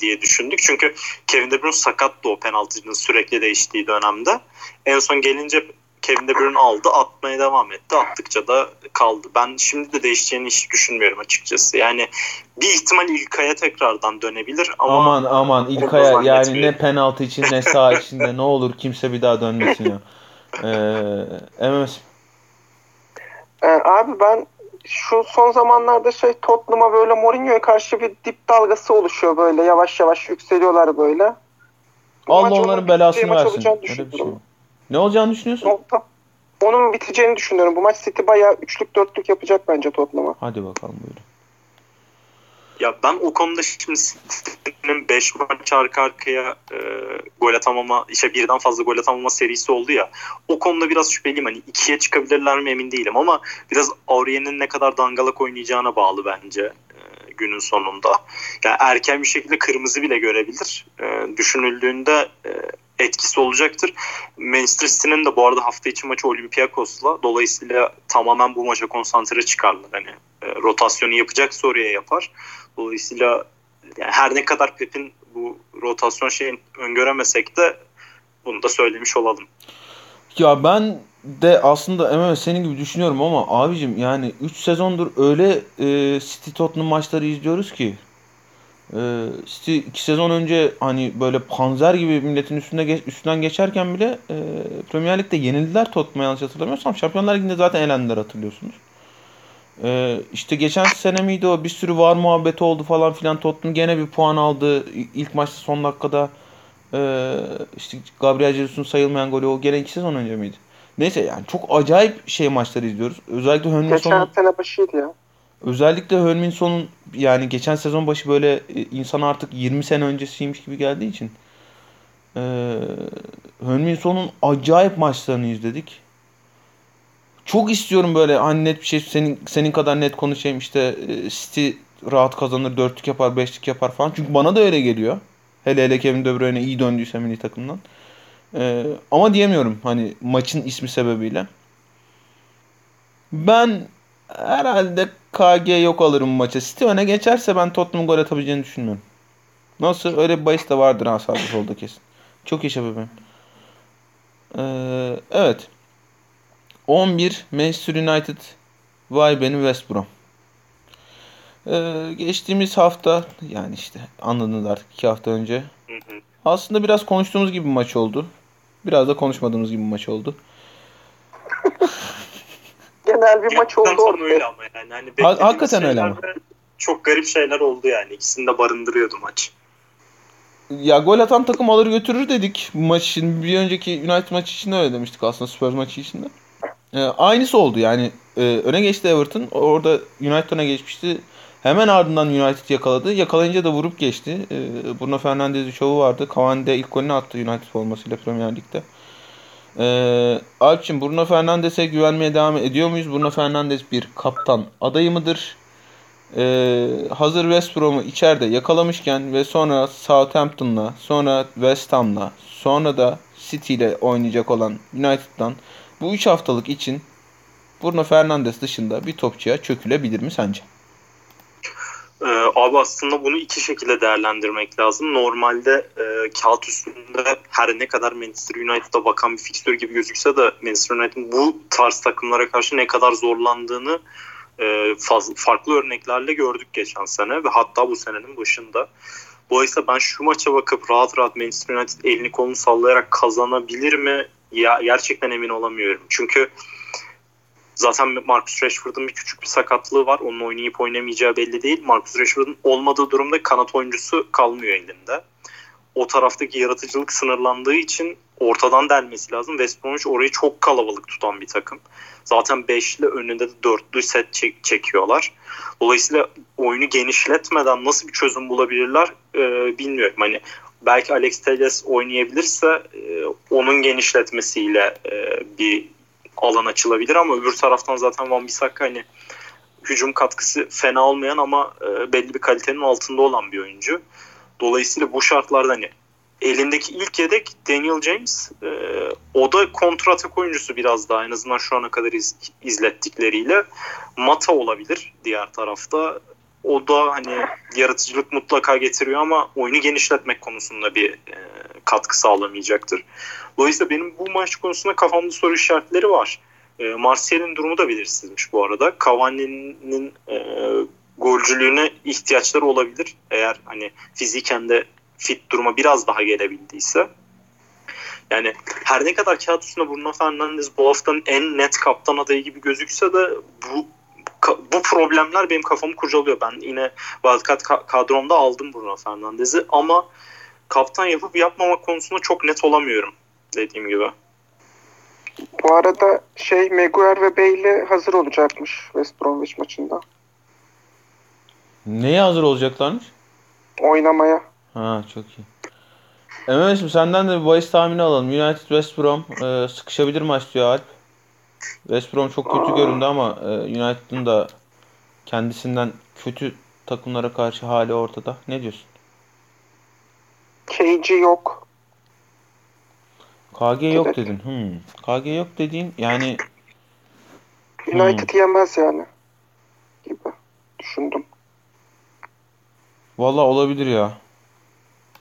diye düşündük. Çünkü Kevin De Bruyne sakattı o penaltının sürekli değiştiği dönemde. En son gelince Kevin De Bruyne aldı, atmaya devam etti. Attıkça da kaldı. Ben şimdi de değişeceğini hiç düşünmüyorum açıkçası. Yani bir ihtimal İlkay'a tekrardan dönebilir ama aman İlkay'a yani ne penaltı için ne sağ içinde ne olur kimse bir daha dönmesin ya. Abi ben şu son zamanlarda Tottenham'a böyle Mourinho'ya karşı bir dip dalgası oluşuyor böyle. Yavaş yavaş yükseliyorlar böyle. Allah onların belasını versin. Ne olacağını düşünüyorsun? Onun biteceğini düşünüyorum. Bu maç City bayağı 3'lük 4'lük yapacak bence Tottenham'a. Hadi bakalım buyurun. Ya ben o konuda şimdi City'nin 5 maç arka arkaya gol atamama, birden fazla gol atamama serisi oldu ya. O konuda biraz şüpheliyim. Hani 2'ye çıkabilirler mi emin değilim ama biraz Aurier'in ne kadar dangalak oynayacağına bağlı bence günün sonunda. Yani erken bir şekilde kırmızı bile görebilir. Düşünüldüğünde etkisi olacaktır. Manchester City'nin de bu arada hafta içi maçı Olympiakos'la, dolayısıyla tamamen bu maça konsantre çıkarlar. Hani rotasyonu yapacaksa oraya yapar. Dolayısıyla yani her ne kadar Pep'in bu rotasyon öngöremesek de bunu da söylemiş olalım. Ya ben de aslında senin gibi düşünüyorum ama abicim yani 3 sezondur öyle City Tottenham maçları izliyoruz ki City 2 sezon önce hani böyle panzer gibi milletin üstünden geçerken bile Premier Lig'de yenildiler Tottenham'a, yanlış hatırlamıyorsam. Şampiyonlar Ligi'nde zaten elendiler, hatırlıyorsunuz. Geçen sene miydi o, bir sürü VAR muhabbeti oldu falan filan. Tottenham gene bir puan aldı ilk maçta son dakikada. Gabriel Jesus'un sayılmayan golü, o gene 2 sezon önce miydi? Neyse yani çok acayip maçları izliyoruz. Özellikle Heung-min Son'un yani geçen sezon başı böyle insan artık 20 sene öncesiymiş gibi geldiği için Heung-min Son'un acayip maçlarını izledik. Çok istiyorum böyle hani net bir şey senin kadar net konuşayım City rahat kazanır, 4'lük yapar, 5'lik yapar falan. Çünkü bana da öyle geliyor. Hele Kevin De Bruyne iyi döndüyse milli takımdan. Ama diyemiyorum hani maçın ismi sebebiyle. Ben herhalde KG yok alırım maça. City öne geçerse ben Tottenham'ın gol atabileceğini düşünmüyorum. Nasıl? Öyle bir bahis de vardır ha, sağda solda kesin. Çok yaşa bebeğim. Evet. 11 Manchester United, vay benim West Brom. Geçtiğimiz hafta yani anladınız artık 2 hafta önce. Aslında biraz konuştuğumuz gibi bir maç oldu. Biraz da konuşmadığımız gibi bir maç oldu. Genel bir maç oldu orada. Öyle ama yani hakikaten öyle ama. Çok garip şeyler oldu yani. İkisini de barındırıyordu maç. Ya gol atan takım alır götürür dedik maç için. Bir önceki United maçı için de öyle demiştik aslında, Spurs maçı için de. Aynısı oldu yani. Öne geçti Everton. Orada United öne geçmişti. Hemen ardından United yakaladı. Yakalayınca da vurup geçti. Bruno Fernandes'in şovu vardı. Kavani'de ilk golünü attı United formasıyla Premier Lig'de. Alp'cim, Bruno Fernandes'e güvenmeye devam ediyor muyuz? Bruno Fernandes bir kaptan adayı mıdır? Hazır West Brom'u içeride yakalamışken ve sonra Southampton'la, sonra West Ham'la, sonra da City ile oynayacak olan United'dan bu 3 haftalık için Bruno Fernandes dışında bir topçuya çökülebilir mi sence? Abi aslında bunu 2 şekilde değerlendirmek lazım. Normalde kağıt üstünde her ne kadar Manchester United'a bakan bir fikstür gibi gözükse de Manchester United'ın bu tarz takımlara karşı ne kadar zorlandığını farklı örneklerle gördük geçen sene ve hatta bu senenin başında. Dolayısıyla ben şu maça bakıp rahat rahat Manchester United elini kolunu sallayarak kazanabilir mi? Ya, gerçekten emin olamıyorum. Çünkü zaten Marcus Rashford'un küçük bir sakatlığı var. Onun oynayıp oynamayacağı belli değil. Marcus Rashford'un olmadığı durumda kanat oyuncusu kalmıyor elinde. O taraftaki yaratıcılık sınırlandığı için ortadan delmesi lazım. West Bromwich orayı çok kalabalık tutan bir takım. Zaten 5'li önünde de 4'lü set çekiyorlar. Dolayısıyla oyunu genişletmeden nasıl bir çözüm bulabilirler bilmiyorum. Hani belki Alex Telles oynayabilirse onun genişletmesiyle bir alan açılabilir ama öbür taraftan zaten Wan-Bissaka hani hücum katkısı fena olmayan ama belli bir kalitenin altında olan bir oyuncu. Dolayısıyla bu şartlarda hani elindeki ilk yedek Daniel James, o da kontratak oyuncusu biraz daha, en azından şu ana kadar izlettikleriyle. Mata olabilir diğer tarafta. O da hani yaratıcılık mutlaka getiriyor ama oyunu genişletmek konusunda bir katkı sağlamayacaktır. Dolayısıyla benim bu maç konusunda kafamda soru işaretleri var. Martial'in durumu da belirsizmiş bu arada. Cavani'nin golcülüğüne ihtiyaçları olabilir. Eğer hani fiziken de fit duruma biraz daha gelebildiyse. Yani her ne kadar kağıt üstünde Bruno Fernandes bu haftanın en net kaptan adayı gibi gözükse de bu problemler benim kafamı kurcalıyor. Ben yine wildcard kadromda aldım Bruno Fernandes'i ama kaptan yapıp yapmamak konusunda çok net olamıyorum dediğim gibi. Bu arada Maguire ve Bale hazır olacakmış West Bromwich maçında. Neye hazır olacaklarmış? Oynamaya. Ha, çok iyi. Mehmet'ciğim senden de bir bahis tahmini alalım. United West Brom sıkışabilir maç diyor Alp. West Brom çok kötü göründü ama United'ın da kendisinden kötü takımlara karşı hali ortada. Ne diyorsun? KG yok. KG yok dedin. KG yok dediğin yani United yemez yani gibi düşündüm. Valla olabilir ya.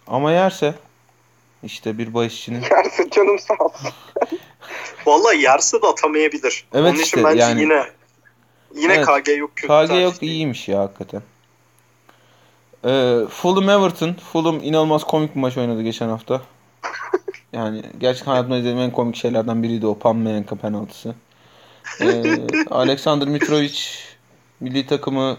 Ama yerse işte bir bahisçinin. Yerse canım sağ olsun. Valla yerse de atamayabilir. Evet. Onun için bence yani... yine evet. KG yok. KG yok iyiymiş ya hakikaten. Fulham Everton. Fulham inanılmaz komik bir maç oynadı geçen hafta. Yani gerçekten hayatımda izlediğim en komik şeylerden biriydi o Panmeyanka penaltısı. Aleksandar Mitrovic milli takımı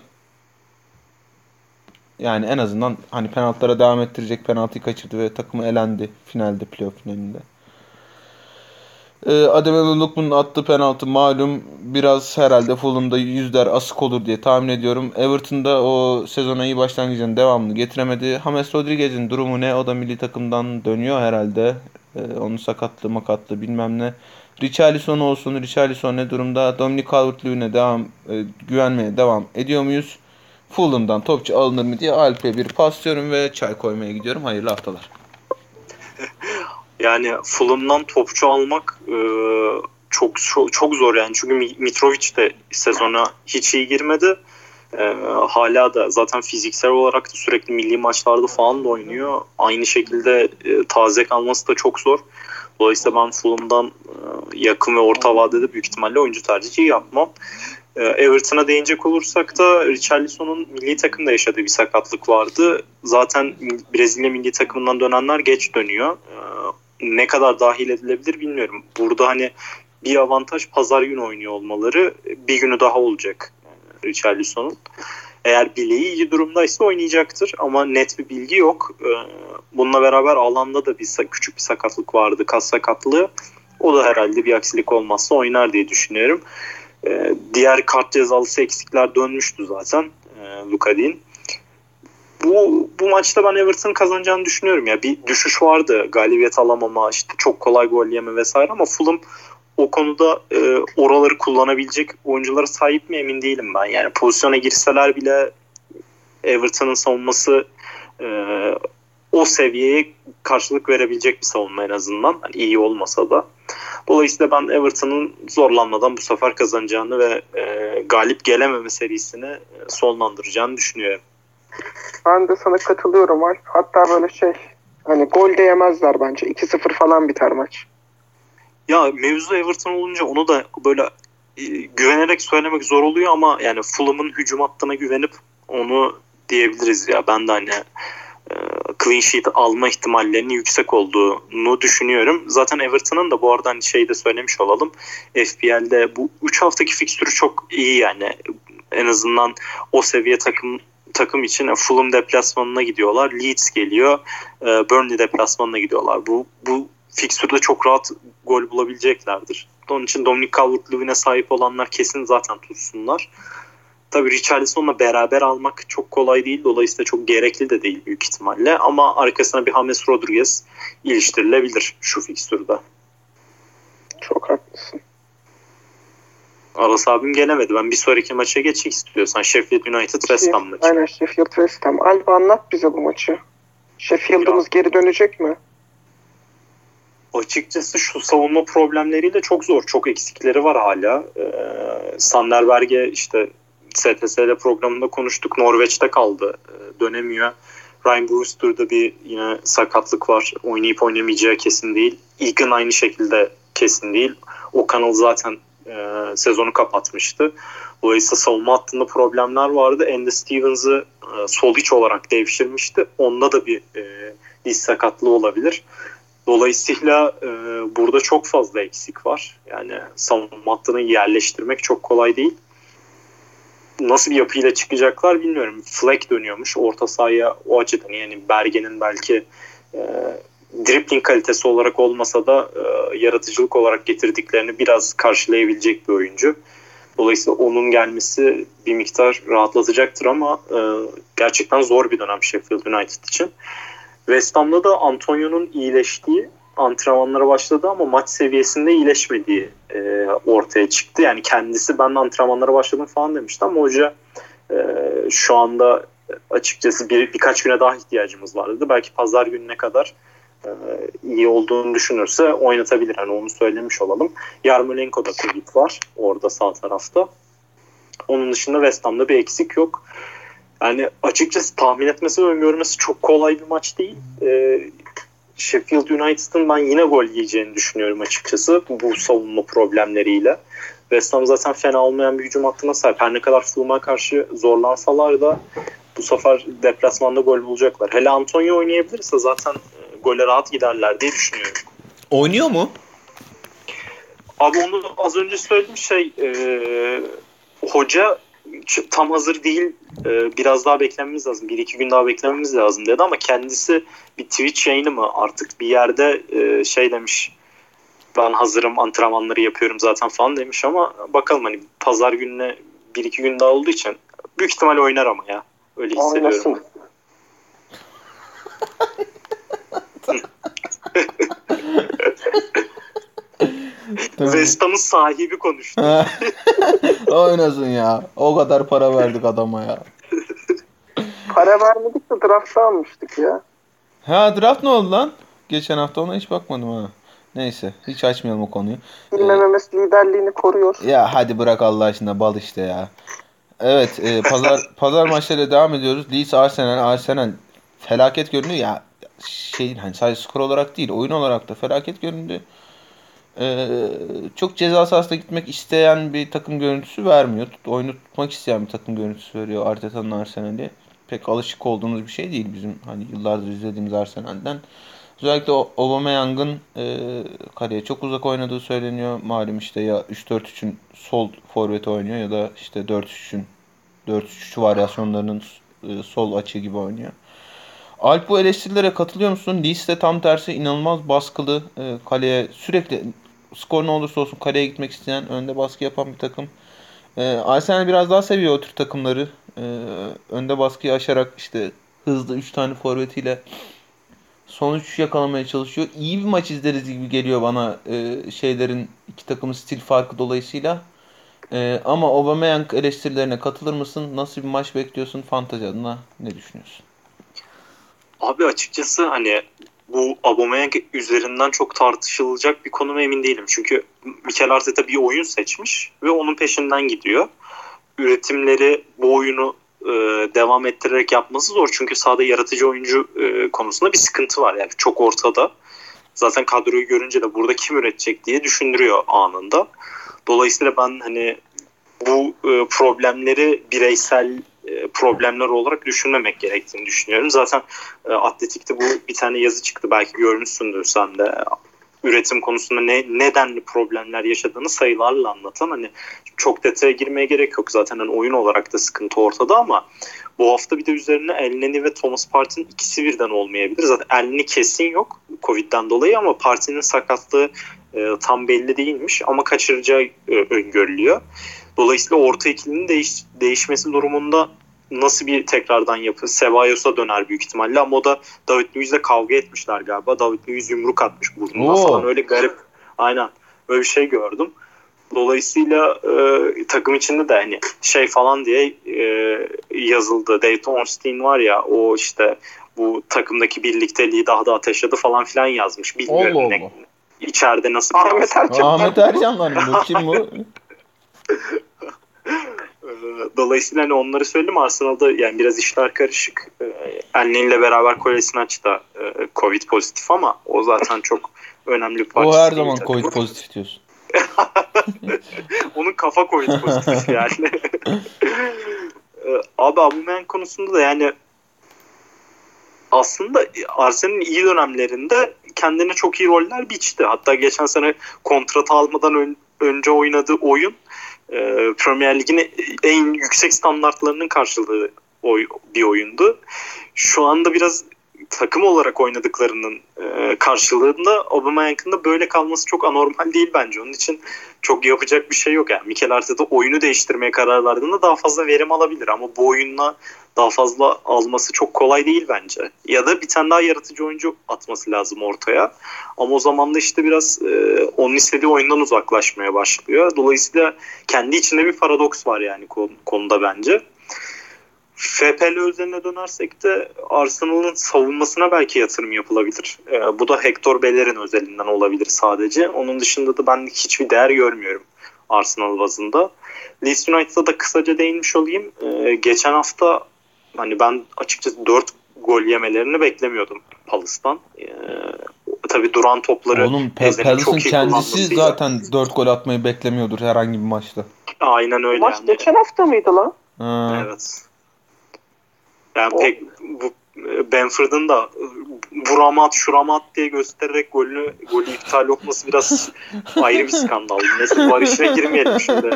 yani en azından hani penaltılara devam ettirecek penaltıyı kaçırdı ve takımı elendi finalde, playoff finalinde. Adebayo Lukman'ın attığı penaltı malum biraz herhalde Fulham'da yüzler asık olur diye tahmin ediyorum. Everton'da o sezona iyi başlangıcının devamını getiremedi. James Rodriguez'in durumu ne? O da milli takımdan dönüyor herhalde. Onun sakatlığı makatlığı bilmem ne. Richarlison olsun. Richarlison ne durumda? Dominic Calvert-Lewin'e güvenmeye devam ediyor muyuz? Fulham'dan topçu alınır mı diye Alp'e bir pas diyorum ve çay koymaya gidiyorum. Hayırlı haftalar. Yani Fulham'dan topçu almak çok zor yani. Çünkü Mitrovic de sezona hiç iyi girmedi. Hala da zaten fiziksel olarak da sürekli milli maçlarda falan da oynuyor. Aynı şekilde taze kalması da çok zor. Dolayısıyla ben Fulham'dan yakın ve orta vadede büyük ihtimalle oyuncu tercihi yapmam. Everton'a değinecek olursak da Richarlison'un milli takımda yaşadığı bir sakatlık vardı. Zaten Brezilya milli takımından dönenler geç dönüyor. Ne kadar dahil edilebilir bilmiyorum. Burada hani bir avantaj pazar günü oynuyor olmaları, bir günü daha olacak Richarlison'un. Eğer bileği iyi durumdaysa oynayacaktır ama net bir bilgi yok. Bununla beraber alanda da küçük bir sakatlık vardı, kas sakatlığı. O da herhalde bir aksilik olmazsa oynar diye düşünüyorum. Diğer kart cezalısı eksikler dönmüştü zaten Luka Dean. Bu maçta ben Everton'ın kazanacağını düşünüyorum ya. Bir düşüş vardı, galibiyet alamama, işte çok kolay gol yeme vesaire ama Fulham o konuda oraları kullanabilecek oyunculara sahip mi emin değilim ben. Yani pozisyona girseler bile Everton'ın savunması o seviyeye karşılık verebilecek bir savunma en azından. Yani iyi olmasa da. Dolayısıyla ben Everton'ın zorlanmadan bu sefer kazanacağını ve galip gelememe serisini sonlandıracağını düşünüyorum. Ben de sana katılıyorum Alp. Hatta böyle hani gol de yemezler bence. 2-0 falan biter maç. Ya mevzu Everton olunca onu da böyle güvenerek söylemek zor oluyor ama yani Fulham'ın hücum hattına güvenip onu diyebiliriz ya. Ben de hani clean sheet alma ihtimallerinin yüksek olduğunu düşünüyorum. Zaten Everton'ın da bu arada hani de söylemiş olalım. FPL'de bu 3 haftaki fikstürü çok iyi yani. En azından o seviye takım için Fulham deplasmanına gidiyorlar. Leeds geliyor. Burnley deplasmanına gidiyorlar. Bu fikstürde çok rahat gol bulabileceklerdir. Onun için Dominic Calvert-Lewin'e sahip olanlar kesin zaten tutsunlar. Tabii Richarlison'la beraber almak çok kolay değil. Dolayısıyla çok gerekli de değil büyük ihtimalle. Ama arkasına bir James Rodriguez iliştirilebilir şu fikstürde. Çok haklısın. Aras abim gelemedi. Ben bir sonraki maça geçeyim istiyorsan. Sheffield United West Ham maçı. Aynen, Sheffield West Ham. Alp, anlat bize bu maçı. Sheffield'ımız geri dönecek mi? Açıkçası şu savunma problemleriyle çok zor. Çok eksikleri var hala. Sanderberg'e işte STSL programında konuştuk. Norveç'te kaldı. Dönemiyor. Ryan Brewster'da bir yine sakatlık var. Oynayıp oynamayacağı kesin değil. Egan aynı şekilde kesin değil. O kanal zaten sezonu kapatmıştı. Dolayısıyla savunma hattında problemler vardı. Andy Stevens'ı sol iç olarak devşirmişti. Onda da bir diz sakatlığı olabilir. Dolayısıyla burada çok fazla eksik var. Yani savunma hattını yerleştirmek çok kolay değil. Nasıl bir yapıyla çıkacaklar bilmiyorum. Fleck dönüyormuş orta sahaya o açıdan. Yani Bergen'in belki dribbling kalitesi olarak olmasa da yaratıcılık olarak getirdiklerini biraz karşılayabilecek bir oyuncu. Dolayısıyla onun gelmesi bir miktar rahatlatacaktır ama gerçekten zor bir dönem Sheffield United için. West Ham'da da Antonio'nun iyileştiği, antrenmanlara başladı ama maç seviyesinde iyileşmediği ortaya çıktı. Yani kendisi ben de antrenmanlara başladım falan demişti ama hoca şu anda açıkçası birkaç güne daha ihtiyacımız var dedi. Belki pazar gününe kadar iyi olduğunu düşünürse oynatabilir. Yani onu söylemiş olalım. Yarmolenko'da Covid var orada sağ tarafta. Onun dışında West Ham'da bir eksik yok. Yani açıkçası tahmin etmesi ve öngörmesi çok kolay bir maç değil. Sheffield United'ın ben yine gol yiyeceğini düşünüyorum açıkçası bu savunma problemleriyle. West Ham zaten fena olmayan bir hücum hattına sahip. Her ne kadar Fulham'a karşı zorlansalar da bu sefer deplasmanda gol bulacaklar. Hele Antonio oynayabilirse zaten gole rahat giderler diye düşünüyorum. Oynuyor mu? Abi onu az önce söyledim hoca tam hazır değil, biraz daha beklememiz lazım, 1-2 gün daha beklememiz lazım dedi ama kendisi bir Twitch yayını mı artık bir yerde demiş, ben hazırım, antrenmanları yapıyorum zaten falan demiş ama bakalım hani pazar gününe 1-2 gün daha olduğu için büyük ihtimal oynar ama ya öyle hissediyorum. West Ham'ın sahibi konuştu. Oynasın ya. O kadar para verdik adama ya. Para vermedik de draft almıştık ya. Ha, draft ne oldu lan? Geçen hafta ona hiç bakmadım ha. Neyse, hiç açmayalım o konuyu. Bilmememiz liderliğini koruyor. Ya hadi bırak Allah aşkına, bal işte ya. Evet, pazar maçlarıyla devam ediyoruz. Leeds Arsenal felaket görünüyor ya. Hani sadece skor olarak değil, oyun olarak da felaket göründü. Çok ceza sahasına gitmek isteyen bir takım görüntüsü vermiyor. Oyunu tutmak isteyen bir takım görüntüsü veriyor Arteta'nın Arsenal'i. Pek alışık olduğumuz bir şey değil bizim hani yıllardır izlediğimiz Arsenal'den. Özellikle Aubameyang'ın kaleye çok uzak oynadığı söyleniyor. Malum işte ya 3-4-3'ün sol forveti oynuyor ya da işte 4-3'ün 4-3 varyasyonlarının sol açığı gibi oynuyor. Alp, bu eleştirilere katılıyor musun? Leeds de tam tersi inanılmaz baskılı, kaleye sürekli skor ne olursa olsun kaleye gitmek isteyen, önde baskı yapan bir takım. Arsenal biraz daha seviyor o tür takımları. Önde baskıyı aşarak işte hızlı 3 tane forvetiyle sonuç yakalamaya çalışıyor. İyi bir maç izleriz gibi geliyor bana iki takımın stil farkı dolayısıyla. Ama Aubameyang eleştirilerine katılır mısın? Nasıl bir maç bekliyorsun? Fantezi adına ne düşünüyorsun? Abi açıkçası hani bu Aubameyang üzerinden çok tartışılacak bir konuma emin değilim. Çünkü Mikel Arteta bir oyun seçmiş ve onun peşinden gidiyor. Üretimleri bu oyunu devam ettirerek yapması zor. Çünkü sahada yaratıcı oyuncu konusunda bir sıkıntı var. Yani çok ortada. Zaten kadroyu görünce de burada kim üretecek diye düşündürüyor anında. Dolayısıyla ben hani bu problemleri bireysel problemler olarak düşünmemek gerektiğini düşünüyorum. Zaten Atletik'te bu bir tane yazı çıktı. Belki görmüşsündür sen de. üretim konusunda nedenli problemler yaşadığını sayılarla anlatan, hani çok detaya girmeye gerek yok zaten, hani oyun olarak da sıkıntı ortada ama bu hafta bir de üzerine Elneny ve Thomas Partey'in ikisi birden olmayabilir. Zaten Elneny kesin yok Covid'den dolayı ama Partey'in sakatlığı tam belli değilmiş ama kaçıracağı öngörülüyor. Dolayısıyla orta ikilinin değişmesi durumunda nasıl bir tekrardan yapı? Cebalos'a döner büyük ihtimalle ama o da David Luiz'le kavga etmişler galiba. David Luiz yumruk atmış burnuna falan, öyle garip. Aynen böyle bir şey gördüm. Dolayısıyla takım içinde de hani şey falan diye yazıldı. David Ornstein var ya, o işte bu takımdaki birlikteliği daha da ateşledi falan filan yazmış. Bilmiyorum ne. İçeride nasıl? Ahmet Ercan'dan bu kim bu? Dolayısıyla hani onları söyledim. Arsenal'da yani biraz işler karışık. Elneny'yle beraber Kolasinac da Covid pozitif ama o zaten çok önemli bir parçası. O her zaman Covid pozitif diyorsun. Onun kafa Covid pozitif yani. Abi Aubameyang konusunda da yani aslında Arsenal'in iyi dönemlerinde kendine çok iyi roller biçti. Hatta geçen sene kontrat almadan önce oynadığı oyun Premier Lig'in en yüksek standartlarının karşılığı bir oyundu. Şu anda biraz takım olarak oynadıklarının karşılığında Aubameyang'ın da böyle kalması çok anormal değil bence. Onun için çok yapacak bir şey yok. Yani Mikel Arteta oyunu değiştirmeye karar verdiğinde daha fazla verim alabilir ama bu oyunla daha fazla alması çok kolay değil bence. Ya da bir tane daha yaratıcı oyuncu atması lazım ortaya. Ama o zaman da işte biraz onun istediği oyundan uzaklaşmaya başlıyor. Dolayısıyla kendi içinde bir paradoks var yani konuda bence. FPL üzerine dönersek de Arsenal'ın savunmasına belki yatırım yapılabilir. Bu da Hector Bellerin özelinden olabilir sadece. Onun dışında da ben hiçbir değer görmüyorum Arsenal bazında. Leeds United'a da kısaca değinmiş olayım. Geçen hafta hani ben açıkçası 4 gol yemelerini beklemiyordum Palace'tan. Tabii duran topları... Onun Palace'ın kendisi zaten 4 gol atmayı beklemiyordur herhangi bir maçta. Aynen öyle. Maç yani. Geçen hafta mıydı lan? Evet. Yani pek bu Benford'un da buramat şuramat diye göstererek golü iptal olması biraz ayrı bir skandal. Neyse barışına girmeyelim şimdi.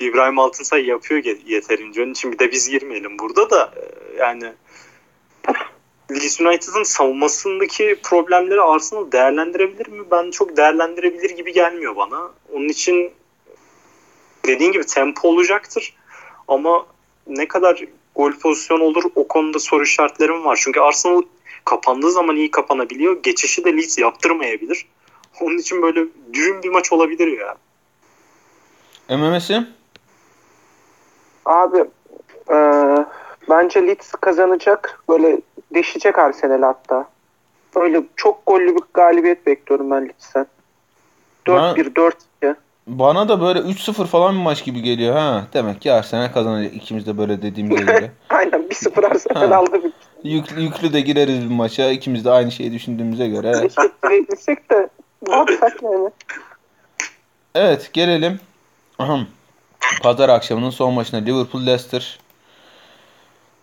İbrahim Altınsay yapıyor yeterince. Onun için bir de biz girmeyelim burada da. Yani Leeds United'ın savunmasındaki problemleri Arsenal değerlendirebilir mi? Ben çok değerlendirebilir gibi gelmiyor bana. Onun için dediğin gibi tempo olacaktır. Ama ne kadar gol pozisyonu olur o konuda soru işaretlerim var. Çünkü Arsenal kapandığı zaman iyi kapanabiliyor. Geçişi de Leeds yaptırmayabilir. Onun için böyle düğün bir maç olabilir ya. MMS'im? Abi bence Leeds kazanacak. Böyle deşecek Arsenal hatta. Öyle çok gollü bir galibiyet bekliyorum ben Leeds'ten. 4-1, 4-2. Bana da böyle 3-0 falan bir maç gibi geliyor. Ha, demek ki Arsenal kazanacak. İkimiz de böyle dediğimize göre. Aynen 1-0 Arsenal aldı. Yüklü de gireriz bir maça. İkimiz de aynı şeyi düşündüğümüze göre. Gitsek de ne yapsak yani. Evet, gelelim. Pazar akşamının son maçına Liverpool-Leicester.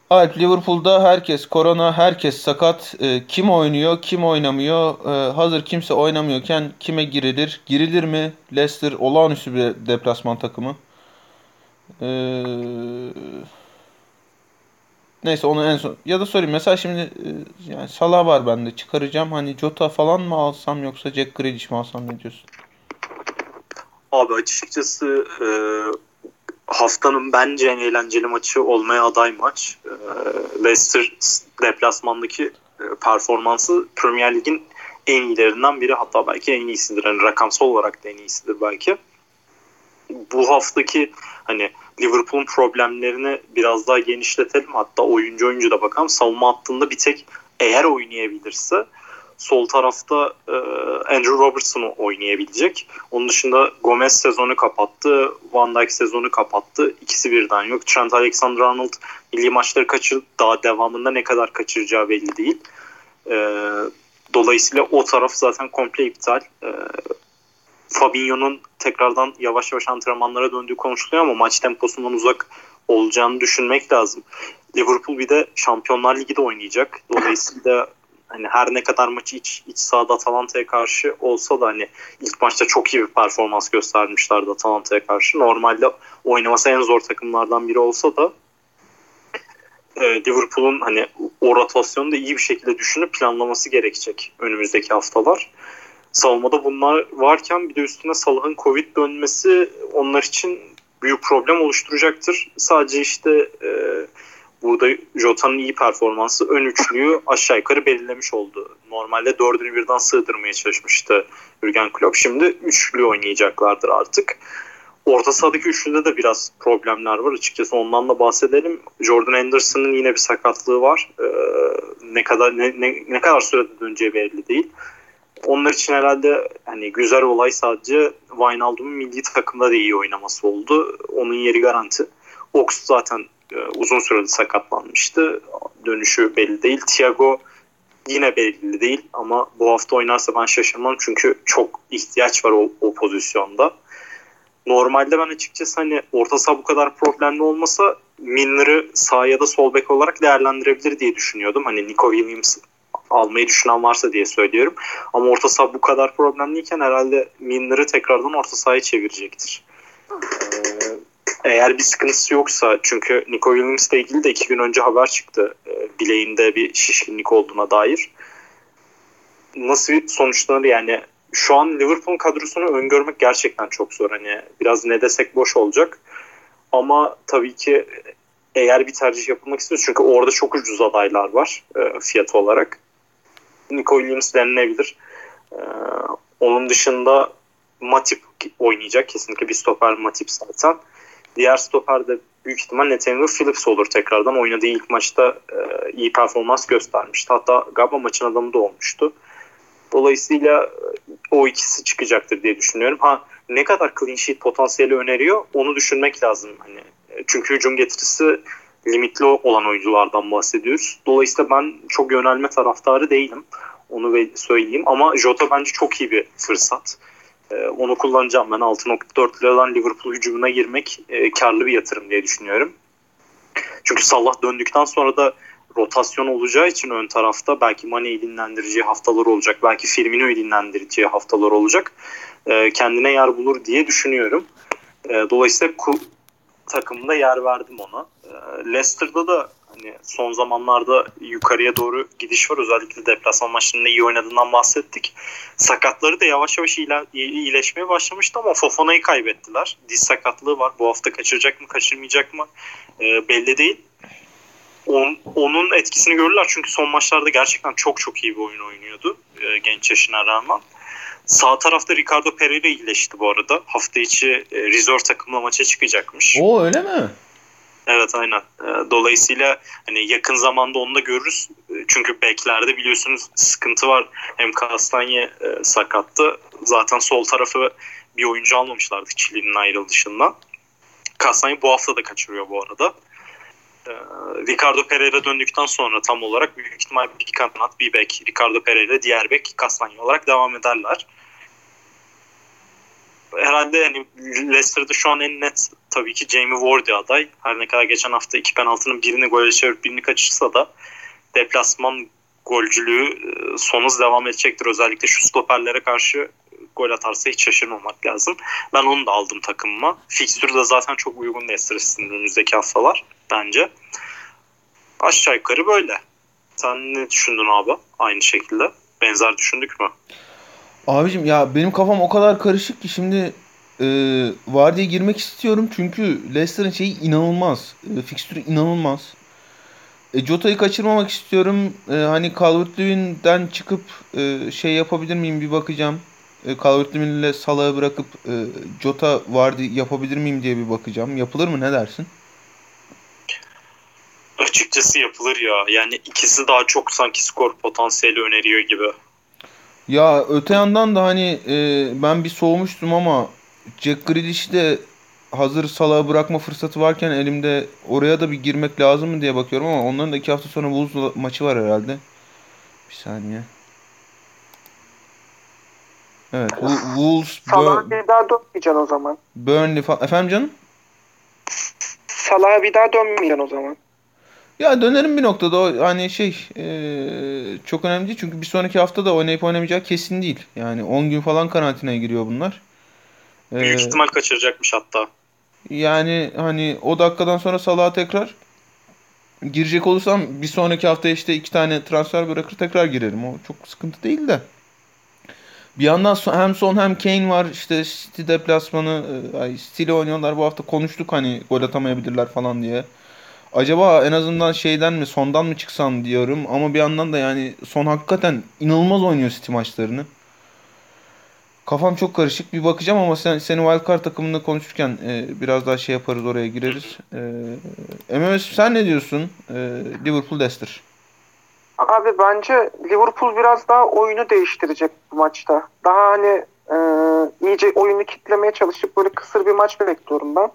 Alp, Liverpool'da herkes korona, herkes sakat. Kim oynuyor, kim oynamıyor? Hazır kimse oynamıyorken kime girilir? Girilir mi? Leicester olağanüstü bir deplasman takımı. Neyse onu en son... Ya da sorayım. Mesela şimdi yani Salah var bende. Çıkaracağım. Hani Jota falan mı alsam yoksa Jack Grealish mi alsam, ne diyorsun? Abi açıkçası... Haftanın bence en eğlenceli maçı olmaya aday maç. Leicester deplasmandaki performansı Premier Lig'in en iyilerinden biri. Hatta belki en iyisidir. Yani rakamsal olarak da en iyisidir belki. Bu haftaki hani Liverpool'un problemlerini biraz daha genişletelim. Hatta oyuncu da bakalım. Savunma hattında bir tek eğer oynayabilirse sol tarafta Andrew Robertson oynayabilecek. Onun dışında Gomez sezonu kapattı. Van Dijk sezonu kapattı. İkisi birden yok. Trent Alexander-Arnold milli maçları kaçırdı. Daha devamında ne kadar kaçıracağı belli değil. Dolayısıyla o taraf zaten komple iptal. Fabinho'nun tekrardan yavaş yavaş antrenmanlara döndüğü konuşuluyor ama maç temposundan uzak olacağını düşünmek lazım. Liverpool bir de Şampiyonlar Ligi'de oynayacak. Dolayısıyla hani her ne kadar maçı iç sahada Atalanta'ya karşı olsa da hani ilk maçta çok iyi bir performans göstermişlerdi Atalanta'ya karşı. Normalde oynaması en zor takımlardan biri olsa da Liverpool'un hani o rotasyonu da iyi bir şekilde düşünüp planlaması gerekecek önümüzdeki haftalar. Savunmada bunlar varken bir de üstüne Salah'ın Covid dönmesi onlar için büyük problem oluşturacaktır. Sadece işte burada Jota'nın iyi performansı ön üçlüyü aşağı yukarı belirlemiş oldu. Normalde dördünü birden sığdırmaya çalışmıştı Jürgen Klopp. Şimdi üçlü oynayacaklardır artık. Orta sahadaki üçlüde de biraz problemler var. Açıkçası ondan da bahsedelim. Jordan Henderson'ın yine bir sakatlığı var. Ne kadar sürede döneceği belli değil. Onlar için herhalde hani güzel olay sadece Wijnaldum'un milli takımda da iyi oynaması oldu. Onun yeri garanti. Ox zaten uzun süreli sakatlanmıştı. Dönüşü belli değil. Thiago yine belli değil ama bu hafta oynarsa ben şaşırmam çünkü çok ihtiyaç var o pozisyonda. Normalde ben açıkçası hani orta saha bu kadar problemli olmasa Milner'ı sağ ya da sol bek olarak değerlendirebilir diye düşünüyordum. Hani Nico Williams almayı düşünen varsa diye söylüyorum. Ama orta saha bu kadar problemliyken herhalde Milner'ı tekrardan orta sahaya çevirecektir. Eğer bir sıkıntısı yoksa, çünkü Nico Williams'la ilgili de 2 gün önce haber çıktı. Bileğinde bir şişkinlik olduğuna dair. Nasıl sonuçlanır yani? Şu an Liverpool'un kadrosunu öngörmek gerçekten çok zor. Hani biraz ne desek boş olacak. Ama tabii ki eğer bir tercih yapılmak istiyoruz, çünkü orada çok ucuz adaylar var fiyat olarak. Nico Williams denilebilir. Onun dışında Matip oynayacak. Kesinlikle bir stoper Matip zaten. Diğer stoper de büyük ihtimal Nathaniel Phillips olur tekrardan. Oynadığı ilk maçta iyi performans göstermişti. Hatta galiba maçın adamı da olmuştu. Dolayısıyla o ikisi çıkacaktır diye düşünüyorum. Ha, ne kadar clean sheet potansiyeli öneriyor onu düşünmek lazım. Hani çünkü hücum getirisi limitli olan oyunculardan bahsediyoruz. Dolayısıyla ben çok yönelme taraftarı değilim. Onu söyleyeyim. Ama Jota bence çok iyi bir fırsat. Onu kullanacağım ben. 6.4 liradan Liverpool hücumuna girmek karlı bir yatırım diye düşünüyorum. Çünkü Salah döndükten sonra da rotasyon olacağı için ön tarafta belki Mane'yi dinlendireceği haftalar olacak. Belki Firmino'yu dinlendireceği haftalar olacak. Kendine yer bulur diye düşünüyorum. Dolayısıyla takımda yer verdim ona. Leicester'da da hani son zamanlarda yukarıya doğru gidiş var. Özellikle deplasman maçlarında iyi oynadığından bahsettik. Sakatları da yavaş yavaş iyileşmeye başlamıştı ama Fofana'yı kaybettiler. Diz sakatlığı var. Bu hafta kaçıracak mı kaçırmayacak mı belli değil. Onun etkisini görürler çünkü son maçlarda gerçekten çok iyi bir oyun oynuyordu genç yaşına rağmen. Sağ tarafta Ricardo Pereira iyileşti bu arada. Hafta içi Rizor takımla maça çıkacakmış. O öyle mi? Evet aynen. Dolayısıyla hani yakın zamanda onu da görürüz. Çünkü beklerde biliyorsunuz sıkıntı var. Hem Kastanye sakattı. Zaten sol tarafı bir oyuncu almamışlardı Çili'nin ayrılışından. Kastanye bu hafta da kaçırıyor bu arada. Ricardo Pereira döndükten sonra tam olarak büyük ihtimal bir kanat, bir bek, Ricardo Pereira, diğer bek, Kastanya olarak devam ederler. Herhalde hani Leicester'da şu an en net tabii ki Jamie Vardy aday. Her ne kadar geçen hafta 2 penaltının birini gole çevirip birini kaçırsa da deplasman golcülüğü sonsuz devam edecektir. Özellikle şu stoperlere karşı gol atarsa hiç şaşırmamak lazım. Ben onu da aldım takımıma. Fikstür de zaten çok uygun Leicester'ın önümüzdeki haftalar bence. Aşağı yukarı böyle. Sen ne düşündün abi? Aynı şekilde. Benzer düşündük mü? Abicim ya benim kafam o kadar karışık ki şimdi Vardy'ye girmek istiyorum. Çünkü Leicester'ın şeyi inanılmaz. Fikstürü inanılmaz. Jota'yı kaçırmamak istiyorum. Hani Calvert-Lewin'den çıkıp şey yapabilir miyim bir bakacağım. Calvert-Lewin ile Salah'ı bırakıp Jota Vardy yapabilir miyim diye bir bakacağım. Yapılır mı, ne dersin? Açıkçası yapılır ya. Yani ikisi daha çok sanki skor potansiyeli öneriyor gibi. Ya öte yandan da hani ben bir soğumuştum ama Jack Grealish de hazır Salah'ı bırakma fırsatı varken elimde oraya da bir girmek lazım mı diye bakıyorum ama onların da 2 hafta sonra Wolves maçı var herhalde. Bir saniye. Evet. Wolves... Salah'a bir daha dönmeyeceksin o zaman. Burnley falan. Efendim canım? Salah'a bir daha dönmeyeceksin o zaman. Ya dönerim bir noktada o hani çok önemli değil. Çünkü bir sonraki hafta da oynayıp oynamayacağı kesin değil. Yani 10 gün falan karantinaya giriyor bunlar. Büyük ihtimal kaçıracakmış hatta. Yani hani o dakikadan sonra Salah'a tekrar girecek olursam bir sonraki hafta 2 tane transfer bırakır tekrar girerim. O çok sıkıntı değil de. Bir yandan hem Son hem Kane var. İşte City deplasmanı City'yle oynuyorlar. Bu hafta konuştuk hani gol atamayabilirler falan diye. Acaba en azından Son'dan mı çıksam diyorum. Ama bir yandan da yani Son hakikaten inanılmaz oynuyor City maçlarını. Kafam çok karışık. Bir bakacağım ama seni Wildcard takımında konuşurken biraz daha yaparız, oraya gireriz. MMS sen ne diyorsun? Liverpool Leicester. Abi bence Liverpool biraz daha oyunu değiştirecek bu maçta. Daha hani iyice oyunu kitlemeye çalışıp böyle kısır bir maç bekliyorum ben.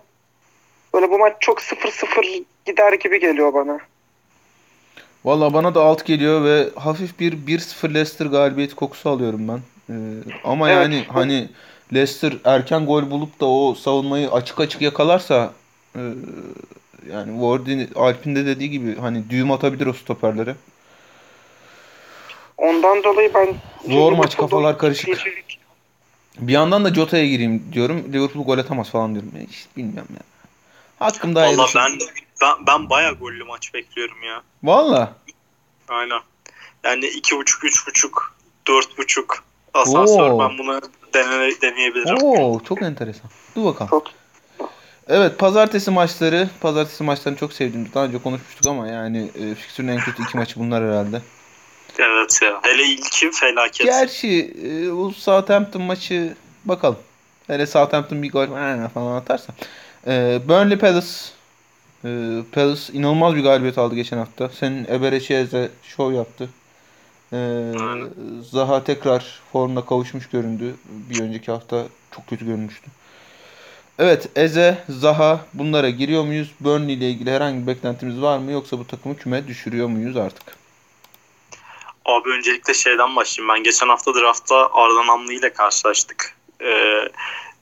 Böyle bu maç çok 0-0 gider gibi geliyor bana. Valla bana da alt geliyor ve hafif bir 1-0 Leicester galibiyeti kokusu alıyorum ben. Ama evet. Yani hani Leicester erken gol bulup da o savunmayı açık açık yakalarsa yani Ward'in, Alp'in de dediği gibi hani düğüm atabilir o stoperlere. Ondan dolayı ben zor maç, kafalar karışık. Bir yandan da Jota'ya gireyim diyorum. Liverpool gol atamaz falan diyorum. Hiç bilmiyorum ya. Hakkım daha iyi. Valla ben bayağı gollü maç bekliyorum ya. Valla? Aynen. Yani 2.5, 3.5, 4.5 asansör. Oo. Ben bunu deneyebilirim. Oo, çok enteresan. Dur bakalım. Çok. Evet, pazartesi maçlarını çok sevdim. Daha önce konuşmuştuk ama yani fikstürün en kötü 2 maçı bunlar herhalde. Evet ya. Hele ilki felaket. Gerçi bu Southampton maçı bakalım. Hele Southampton bir gol falan atarsa. Burnley Palace. Palace inanılmaz bir galibiyet aldı geçen hafta. Senin Eberechiez'e şov yaptı. Zaha tekrar formuna kavuşmuş göründü. Bir önceki hafta çok kötü görünmüştü. Evet, Eze, Zaha bunlara giriyor muyuz? Burnley ile ilgili herhangi bir beklentimiz var mı? Yoksa bu takımı küme düşürüyor muyuz artık? Abi öncelikle başlayayım. Ben geçen hafta draftta Arda Namlı ile karşılaştık.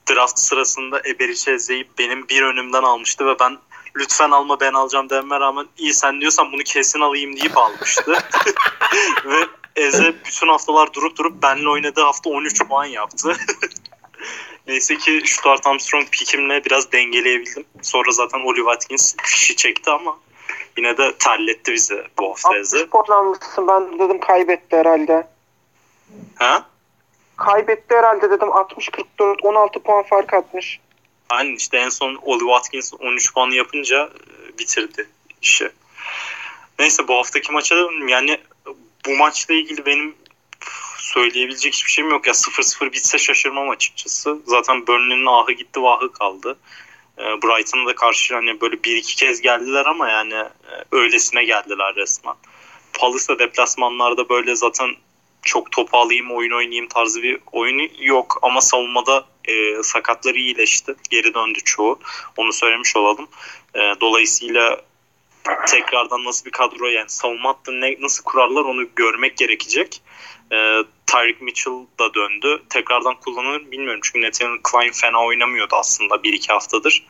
Draft sırasında Eberiç'e izleyip benim bir önümden almıştı ve ben lütfen alma, ben alacağım dememe rağmen iyi sen diyorsan bunu kesin alayım deyip almıştı. Ve Eze bütün haftalar durup benle oynadığı hafta 13 puan yaptı. Neyse ki Stuart Armstrong pikimle biraz dengeleyebildim. Sonra zaten Oliver Watkins fişi çekti ama yine de terletti bizi bu hafta Eze. Sporlanmışsın, ben dedim kaybetti herhalde. Ha? Kaybetti herhalde dedim. 60-44, 16 puan fark atmış. Aynen işte en son Oliver Watkins 13 puanı yapınca bitirdi işi. Neyse bu haftaki maça dönelim. Yani bu maçla ilgili benim söyleyebilecek hiçbir şeyim yok. Ya 0-0 bitse şaşırmam açıkçası. Zaten Burnley'nin ahı gitti vahı kaldı. Brighton'a da karşı hani böyle 1-2 kez geldiler ama yani öylesine geldiler resmen. Palace'da deplasmanlarda böyle zaten çok topu alayım, oyun oynayayım tarzı bir oyunu yok. Ama savunmada sakatları iyileşti. Geri döndü çoğu. Onu söylemiş olalım. Dolayısıyla tekrardan nasıl bir kadro, yani savunma hattını nasıl kurarlar onu görmek gerekecek. Tyreek Mitchell da döndü. Tekrardan kullanılır bilmiyorum. Çünkü Nathaniel Klein fena oynamıyordu aslında 1-2 haftadır.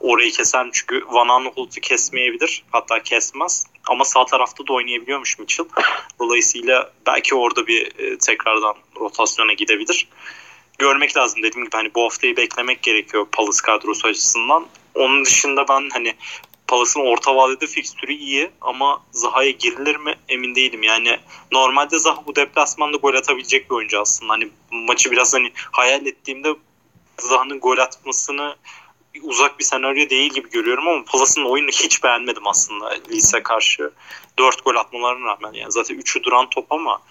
Orayı keser çünkü Van Aanholt'u kesmeyebilir. Hatta kesmez. Ama sağ tarafta da oynayabiliyormuş Mitchell. Dolayısıyla belki orada bir tekrardan rotasyona gidebilir. Görmek lazım. Dediğim gibi hani bu haftayı beklemek gerekiyor Palace kadrosu açısından. Onun dışında ben hani Palace'ın orta vadede fikstürü iyi ama Zaha'ya girilir mi emin değilim. Yani normalde Zaha bu deplasmanda gol atabilecek bir oyuncu aslında. Hani maçı biraz hani hayal ettiğimde Zaha'nın gol atmasını uzak bir senaryo değil gibi görüyorum ama Palace'ın oyunu hiç beğenmedim aslında Leeds'e karşı. 4 gol atmalarına rağmen yani zaten 3'ü duran top ama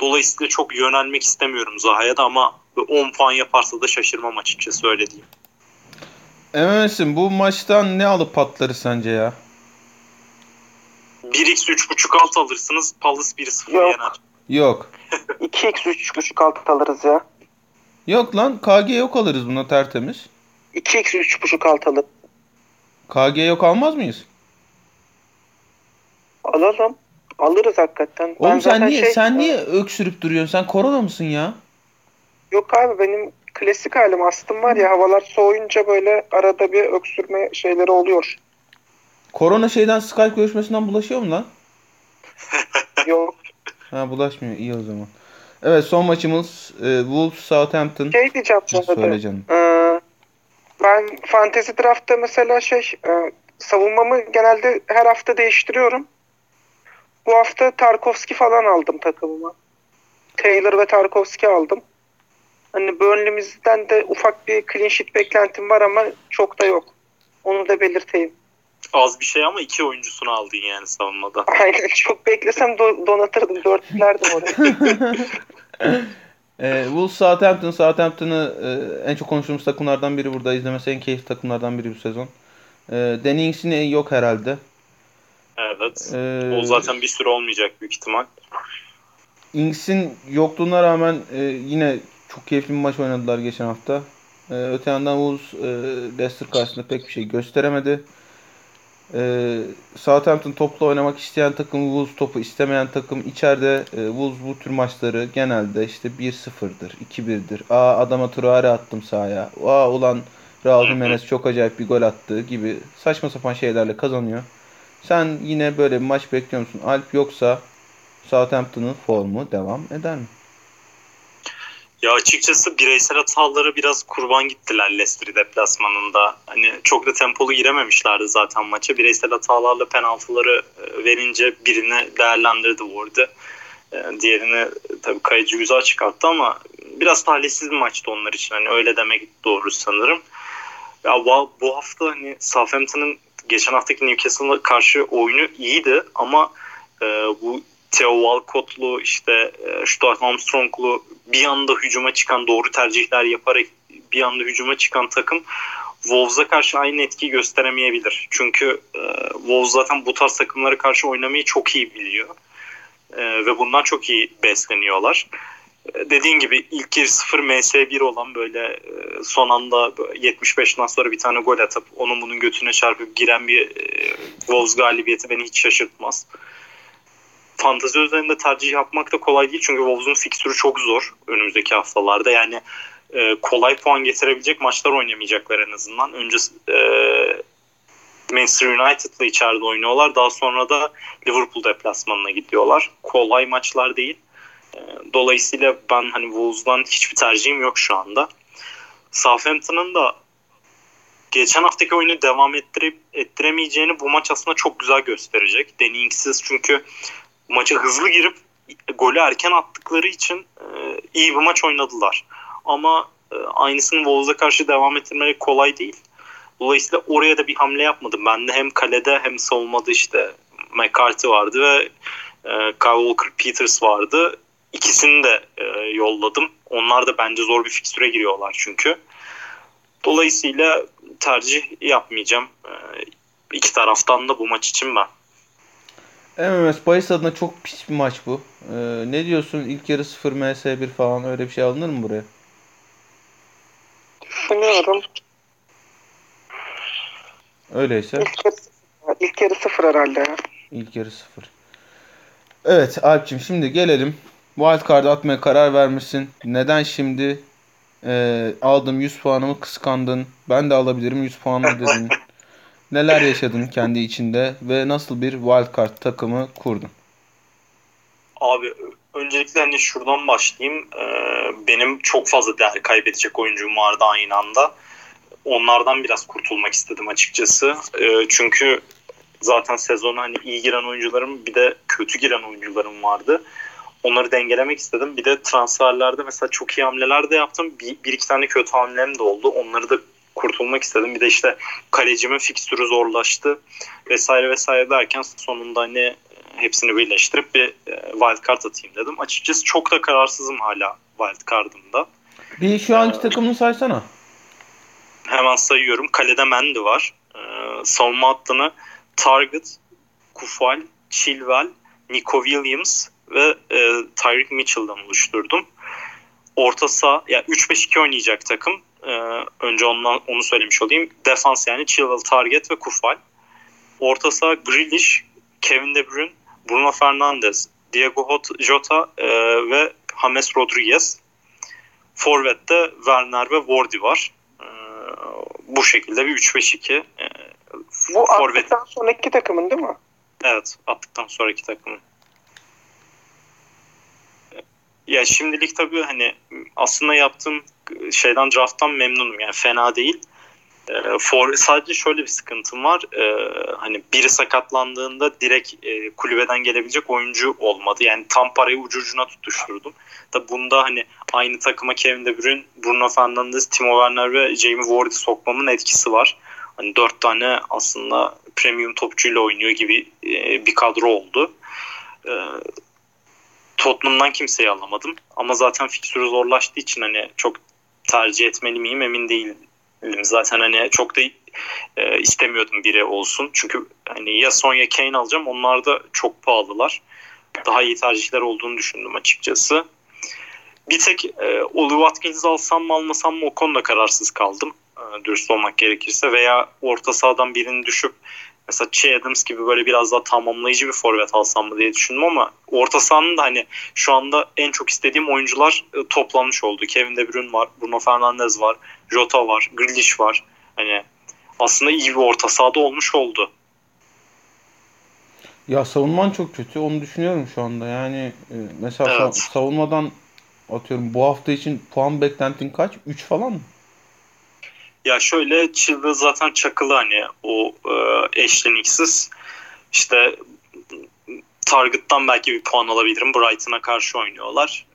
dolayısıyla çok yönelmek istemiyorum Zaha'ya da ama 10 puan yaparsa da şaşırmam açıkçası, öyle diyeyim. MMS'in bu maçtan ne alıp patlarız sence ya? 1x 3.5 alt alırsınız, Palace 1-0 yener. Yok. 2x 3.5 alt alırız ya. Yok lan, KG yok alırız buna tertemiz. 2x 3.5 alt alır. KG yok almaz mıyız? Alalım. Alırız hakikaten. Oğlum ben sen niye öksürüp duruyorsun? Sen korona mısın ya? Yok abi, benim klasik halim astım var ya, havalar soğuyunca böyle arada bir öksürme şeyleri oluyor. Korona şeyden, Skype görüşmesinden bulaşıyor mu lan? Yok. Ha, bulaşmıyor. İyi o zaman. Evet, son maçımız Wolves Southampton. Şey diyeceğim sana canım. Ben Fantasy Draft'ta mesela savunmamı genelde her hafta değiştiriyorum. Bu hafta Tarkowski falan aldım takımıma. Taylor ve Tarkowski aldım. Hani Burnley'mizden de ufak bir clean sheet beklentim var ama çok da yok. Onu da belirteyim. Az bir şey ama iki oyuncusunu aldın yani savunmada. Aynen, çok beklesem donatırdım. Dörtlerdim oraya. Wolves Southampton'ı en çok konuştuğumuz takımlardan biri burada. İzlemesi en keyifli takımlardan biri bu sezon. Danny Ings'in yok herhalde. Evet. O zaten bir süre olmayacak büyük ihtimal. Ings'in yokluğuna rağmen yine çok keyifli bir maç oynadılar geçen hafta. Öte yandan Wolves Leicester karşısında pek bir şey gösteremedi. Southampton topla oynamak isteyen takım, Wolves topu istemeyen takım. İçeride Wolves bu tür maçları genelde 1-0'dır, 2-1'dir. Aa, adama Traore attım sahaya. Aa, ulan Raul Jimenez çok acayip bir gol attı gibi saçma sapan şeylerle kazanıyor. Sen yine böyle bir maç bekliyor musun Alp, yoksa Southampton'ın formu devam eder mi? Ya açıkçası bireysel hataları biraz kurban gittiler Leicester deplasmanında. Hani çok da tempolu girememişlerdi zaten maça. Bireysel hatalarla penaltıları verince birini değerlendirdi Ward'ı. Diğerini tabii kayıcı güzel çıkarttı ama biraz talihsiz bir maçtı onlar için. Hani öyle demek doğru sanırım. Ya bu hafta hani Southampton'ın geçen haftaki Newcastle'a karşı oyunu iyiydi ama bu Theo Walcott'lu, Stuart Armstrong'lu bir anda hücuma çıkan, doğru tercihler yaparak bir anda hücuma çıkan takım Wolves'a karşı aynı etkiyi gösteremeyebilir. Çünkü Wolves zaten bu tarz takımlara karşı oynamayı çok iyi biliyor. Ve bundan çok iyi besleniyorlar. Dediğin gibi ilk 1-0 MS1 olan, böyle son anda 75'den sonra bir tane gol atıp onun bunun götüne çarpıp giren bir Wolves galibiyeti beni hiç şaşırtmaz. Fantezi üzerinde tercih yapmak da kolay değil. Çünkü Wolves'un fikstürü çok zor önümüzdeki haftalarda. Yani kolay puan getirebilecek maçlar oynamayacaklar en azından. Önce Manchester United'la içeride oynuyorlar. Daha sonra da Liverpool deplasmanına gidiyorlar. Kolay maçlar değil. Dolayısıyla ben hani Wolves'dan hiçbir tercihim yok şu anda. Southampton'ın da geçen haftaki oyunu devam ettiremeyeceğini bu maç aslında çok güzel gösterecek. Danny Ings'siz, çünkü maça hızlı girip golü erken attıkları için iyi bir maç oynadılar. Ama aynısını Wolves'a karşı devam ettirmek kolay değil. Dolayısıyla oraya da bir hamle yapmadım. Ben de hem kalede hem savunmada McCarthy vardı ve Kyle Walker-Peters vardı. İkisini de yolladım. Onlar da bence zor bir fikstüre giriyorlar çünkü. Dolayısıyla tercih yapmayacağım. İki taraftan da bu maç için ben. MMS bahis adına çok pis bir maç bu. Ne diyorsun? İlk yarı 0 MS1 falan öyle bir şey alınır mı buraya? Düşünüyorum. Öyleyse. İlk yarı 0 herhalde. İlk yarı 0. Evet Alp'cim, şimdi gelelim. Wildcard'ı atmaya karar vermişsin. Neden şimdi? Aldım 100 puanımı, kıskandın. Ben de alabilirim 100 puanımı dedin. Neler yaşadın kendi içinde ve nasıl bir wildcard takımı kurdun? Abi öncelikle şuradan başlayayım. Benim çok fazla değer kaybedecek oyuncum vardı aynı anda. Onlardan biraz kurtulmak istedim açıkçası. Çünkü zaten sezona iyi giren oyuncularım, bir de kötü giren oyuncularım vardı. Onları dengelemek istedim. Bir de transferlerde mesela çok iyi hamleler de yaptım. Bir iki tane kötü hamlem de oldu. Onları da kurtulmak istedim. Bir de kalecimin fikstürü zorlaştı vesaire vesaire derken sonunda hepsini birleştirip bir wildcard atayım dedim. Açıkçası çok da kararsızım hala wildcardımda. Bir şu anki takımını saysana. Hemen sayıyorum. Kalede Mendy var. Savunma hattını Target, Kufal, Chilwell, Nico Williams ve Tyreek Mitchell'dan oluşturdum. Orta saha, 3-5-2 oynayacak takım. Önce onu söylemiş olayım. Defans Chilwell, Target ve Kufal. Orta saha Grealish, Kevin De Bruyne, Bruno Fernandes, Diego Jota ve James Rodriguez. Forvet'te Werner ve Wardy var. Bu şekilde bir 3-5-2 Bu attıktan sonraki takımın değil mi? Evet, attıktan sonraki takımın. Ya şimdilik tabii hani aslında yaptığım şeyden, drafttan memnunum yani, fena değil. Sadece şöyle bir sıkıntım var. Hani biri sakatlandığında direkt kulübeden gelebilecek oyuncu olmadı. Yani tam parayı ucu ucuna tutuşturdum. Tabi bunda hani aynı takıma Kevin De Bruyne, Bruno Fernandes, Timo Werner ve Jamie Ward'i sokmamın etkisi var. Hani 4 tane aslında premium topçuyla oynuyor gibi bir kadro oldu. Tottenham'dan kimseyi alamadım. Ama zaten fikstürü zorlaştığı için hani çok tercih etmeli miyim emin değilim. Zaten hani çok da istemiyordum biri olsun. Çünkü hani ya Son ya Kane alacağım. Onlar da çok pahalılar. Daha iyi tercihler olduğunu düşündüm açıkçası. Bir tek Oliver Watkins'i alsam mı almasam mı o konuda kararsız kaldım. Dürüst olmak gerekirse. Veya orta sahadan birini düşüp mesela Che Adams gibi böyle biraz daha tamamlayıcı bir forvet alsam mı diye düşündüm ama orta sahanın da hani şu anda en çok istediğim oyuncular toplanmış oldu. Kevin De Bruyne var, Bruno Fernandes var, Jota var, Grealish var. Hani aslında iyi bir orta sahada olmuş oldu. Ya savunman çok kötü. Onu düşünüyorum şu anda. Yani mesela evet, savunmadan atıyorum bu hafta için puan beklentin kaç? 3 falan mı? Ya şöyle, Chilwell zaten çakılı hani o eşleniksiz. İşte Target'tan belki bir puan alabilirim. Brighton'a karşı oynuyorlar.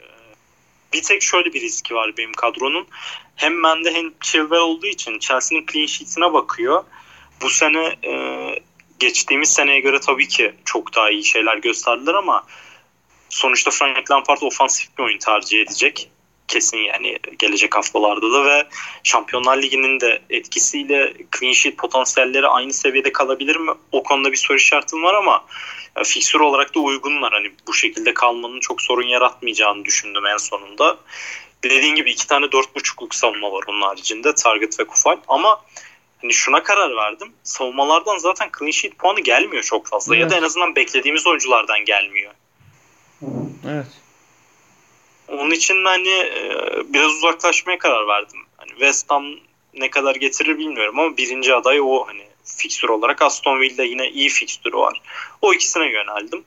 Bir tek şöyle bir riski var benim kadronun. Hem bende hem Chilwell olduğu için Chelsea'nin clean sheet'ine bakıyor. Bu sene geçtiğimiz seneye göre tabii ki çok daha iyi şeyler gösterdiler ama sonuçta Frank Lampard ofansif bir oyun tercih edecek. Kesin yani gelecek haftalarda da ve Şampiyonlar Ligi'nin de etkisiyle clean sheet potansiyelleri aynı seviyede kalabilir mi? O konuda bir soru işaretim var ama fiksür olarak da uygunlar. Hani bu şekilde kalmanın çok sorun yaratmayacağını düşündüm en sonunda. Dediğin gibi 2 tane 4.5'luk savunma var onun haricinde. Target ve Kufal. Ama hani şuna karar verdim. Savunmalardan zaten clean sheet puanı gelmiyor çok fazla. Evet. Ya da en azından beklediğimiz oyunculardan gelmiyor. Evet. Onun için hani biraz uzaklaşmaya karar verdim. Hani West Ham ne kadar getirir bilmiyorum ama birinci aday o, hani fikstür olarak Aston Villa yine iyi fikstürü var. O ikisine yöneldim.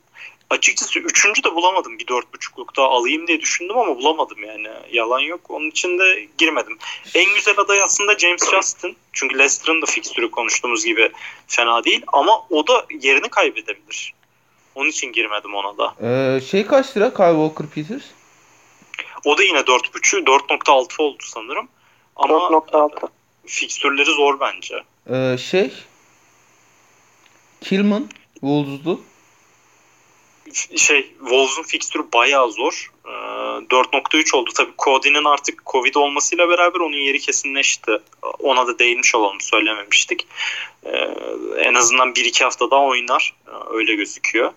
Açıkçası üçüncü de bulamadım. Bir 4.5'luk daha alayım diye düşündüm ama bulamadım yani. Yalan yok. Onun için de girmedim. En güzel aday aslında James Justin. Çünkü Leicester'ın da fikstürü konuştuğumuz gibi fena değil ama o da yerini kaybedebilir. Onun için girmedim ona da. Kaç lira Kyle Walker-Peters? O da yine 4.5, 4.6 oldu sanırım. Ama 4.6. Fikstürleri zor bence. Kilman, Wolves'du. Wolves'un fikstürü bayağı zor. 4.3 oldu. Tabii Cody'nin artık Covid olmasıyla beraber onun yeri kesinleşti. Ona da değinmiş olalım, söylememiştik. En azından 1-2 hafta daha oynar. Öyle gözüküyor.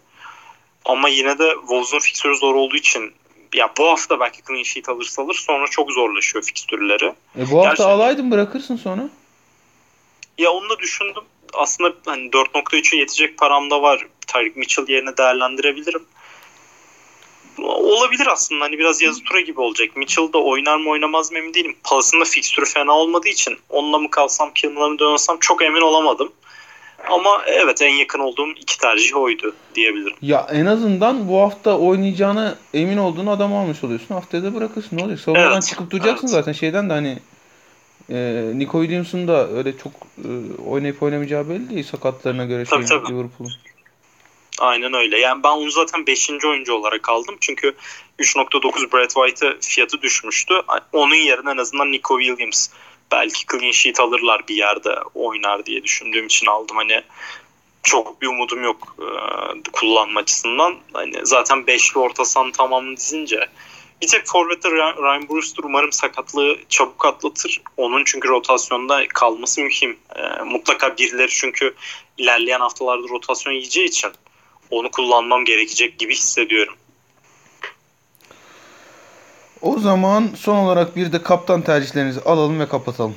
Ama yine de Wolves'un fikstürü zor olduğu için ya bu hafta belki clean sheet alırsa alır, sonra çok zorlaşıyor fikstürleri. Bu hafta gerçekten alaydın, bırakırsın sonra. Ya onu da düşündüm. Aslında hani 4.3'e yetecek param da var. Tyreek Mitchell yerine değerlendirebilirim. Olabilir aslında. Hani biraz yazı tura gibi olacak. Mitchell da oynar mı oynamaz mı emin değilim. Palas'ın da fikstürü fena olmadığı için onunla mı kalsam, Kilman'la mı dönsem çok emin olamadım. Ama evet, en yakın olduğum iki tercih oydu diyebilirim. Ya en azından bu hafta oynayacağına emin olduğun adam almış oluyorsun. Haftaya da bırakırsın, ne olacak? Sonradan evet, çıkıp duracaksın evet. Zaten şeyden de hani Nico Williams'ın da öyle çok oynayıp oynamayacağı belli değil sakatlarına göre tabii. Liverpool'un. Aynen öyle. Yani ben onu zaten 5. oyuncu olarak aldım. Çünkü 3.9 Brad White'a fiyatı düşmüştü. Onun yerine en azından Nico Williams belki clean sheet alırlar bir yerde, oynar diye düşündüğüm için aldım. Hani çok bir umudum yok kullanma açısından. Hani zaten beşli orta sahanın tamamını dizince. Bir tek forvette Ryan Brewster umarım sakatlığı çabuk atlatır. Onun çünkü rotasyonda kalması mühim. Mutlaka birileri çünkü ilerleyen haftalarda rotasyon yiyeceği için onu kullanmam gerekecek gibi hissediyorum. O zaman son olarak bir de kaptan tercihlerinizi alalım ve kapatalım.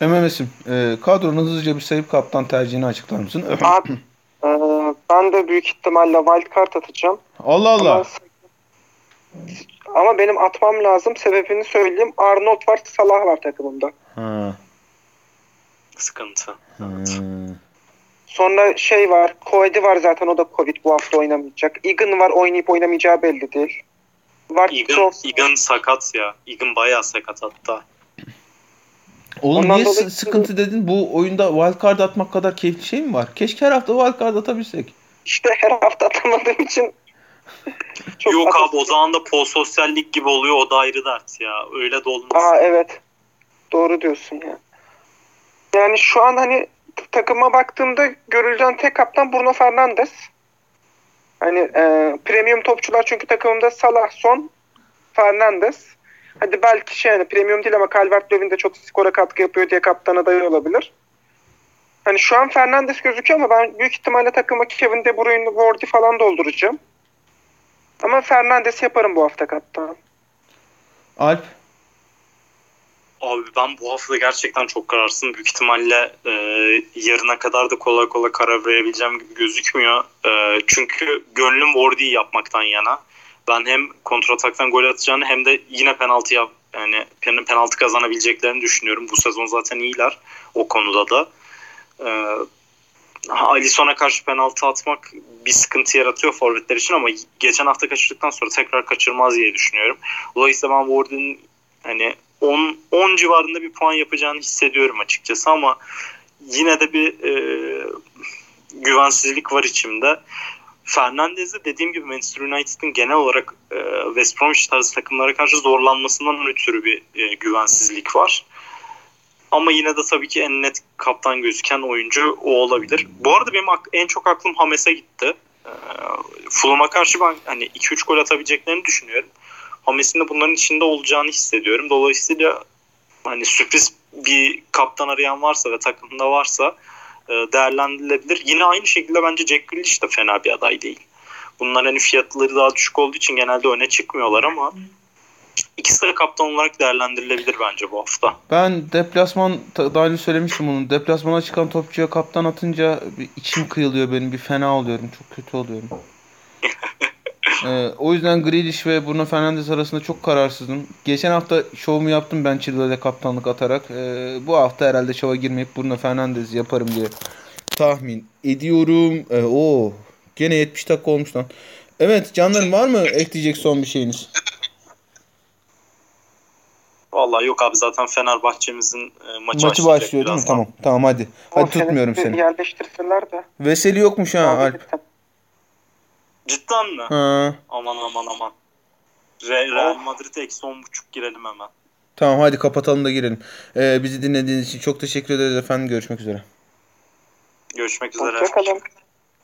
MMS'im, kadronu hızlıca bir sayıp kaptan tercihini açıklar mısın? Abi, ben de büyük ihtimalle wildcard atacağım. Allah Allah. Ama benim atmam lazım. Sebebini söyleyeyim. Arnold var, Salah var takımımda. Ha. sıkıntı. Evet. Sonra şey var. Coed'i var zaten, o da Covid, bu hafta oynamayacak. Egan var, oynayıp oynamayacağı belli değil. Egan sakat ya. Egan bayağı sakat hatta. Oğlum ondan niye sıkıntı dedin? Bu oyunda wildcard atmak kadar keyifli şey mi var? Keşke her hafta wildcard atabilsek. İşte her hafta atamadığım için. Yok abi, o zaman da pososyallik gibi oluyor. O da ayrı dert ya. Öyle de olmaz. Aa evet. Doğru diyorsun ya. Yani şu an hani takıma baktığımda görülen tek kaptan Bruno Fernandes. Hani premium topçular çünkü takımımda Salah, Son, Fernandes. Hadi belki şey hani premium değil ama Calvert-Lewin de çok skora katkı yapıyor diye kaptan adayı olabilir. Hani şu an Fernandes gözüküyor ama ben büyük ihtimalle takıma Kevin De Bruyne, Wardy falan dolduracağım. Ama Fernandes yaparım bu hafta kaptan. Alp? Abi ben bu hafta gerçekten çok kararsın. Büyük ihtimalle yarına kadar da kolay kolay karar verebileceğim gibi gözükmüyor. Çünkü gönlüm Wardy'yi yapmaktan yana. Ben hem kontrataktan gol atacağını hem de yine penaltı kazanabileceklerini düşünüyorum. Bu sezon zaten iyiler o konuda da. Alisson'a karşı penaltı atmak bir sıkıntı yaratıyor forvetler için ama geçen hafta kaçırdıktan sonra tekrar kaçırmaz diye düşünüyorum. Dolayısıyla ben Wardy'nin hani 10 civarında bir puan yapacağını hissediyorum açıkçası ama yine de bir güvensizlik var içimde. Fernandes'de dediğim gibi Manchester United'ın genel olarak West Bromwich tarzı takımlara karşı zorlanmasından ötürü bir güvensizlik var. Ama yine de tabii ki en net kaptan gözüken oyuncu o olabilir. Bu arada benim en çok aklım Hames'e gitti. Fulham'a karşı ben hani 2-3 gol atabileceklerini düşünüyorum. Hames'in de bunların içinde olacağını hissediyorum. Dolayısıyla hani sürpriz bir kaptan arayan varsa ve takımda varsa değerlendirilebilir. Yine aynı şekilde bence Jack Grealish de fena bir aday değil. Bunlar hani fiyatları daha düşük olduğu için genelde öne çıkmıyorlar ama ikisi de kaptan olarak değerlendirilebilir bence bu hafta. Ben deplasman, daha önce söylemiştim bunu. Deplasmana çıkan topçuya kaptan atınca içim kıyılıyor benim. Bir fena oluyorum. Çok kötü oluyorum. O yüzden Grealish ve Bruno Fernandes arasında çok kararsızdım. Geçen hafta şovumu yaptım ben Chilwell'e kaptanlık atarak. Bu hafta herhalde şova girmeyip Bruno Fernandes'i yaparım diye tahmin ediyorum. Gene 70 dakika olmuş lan. Evet canlarım, var mı ekleyecek son bir şeyiniz? Vallahi yok abi, zaten Fenerbahçe'mizin maçı başlıyor değil mi? Tamam tamam hadi. Hadi tutmuyorum seni. Yerleştirseler de. Veseli yokmuş ha Alp. Cidden mi? Ha. Aman. Real Madrid'e -10.5 girelim hemen. Tamam hadi kapatalım da girelim. Bizi dinlediğiniz için çok teşekkür ederiz efendim. Görüşmek üzere. Görüşmek üzere. Hoşçakalın.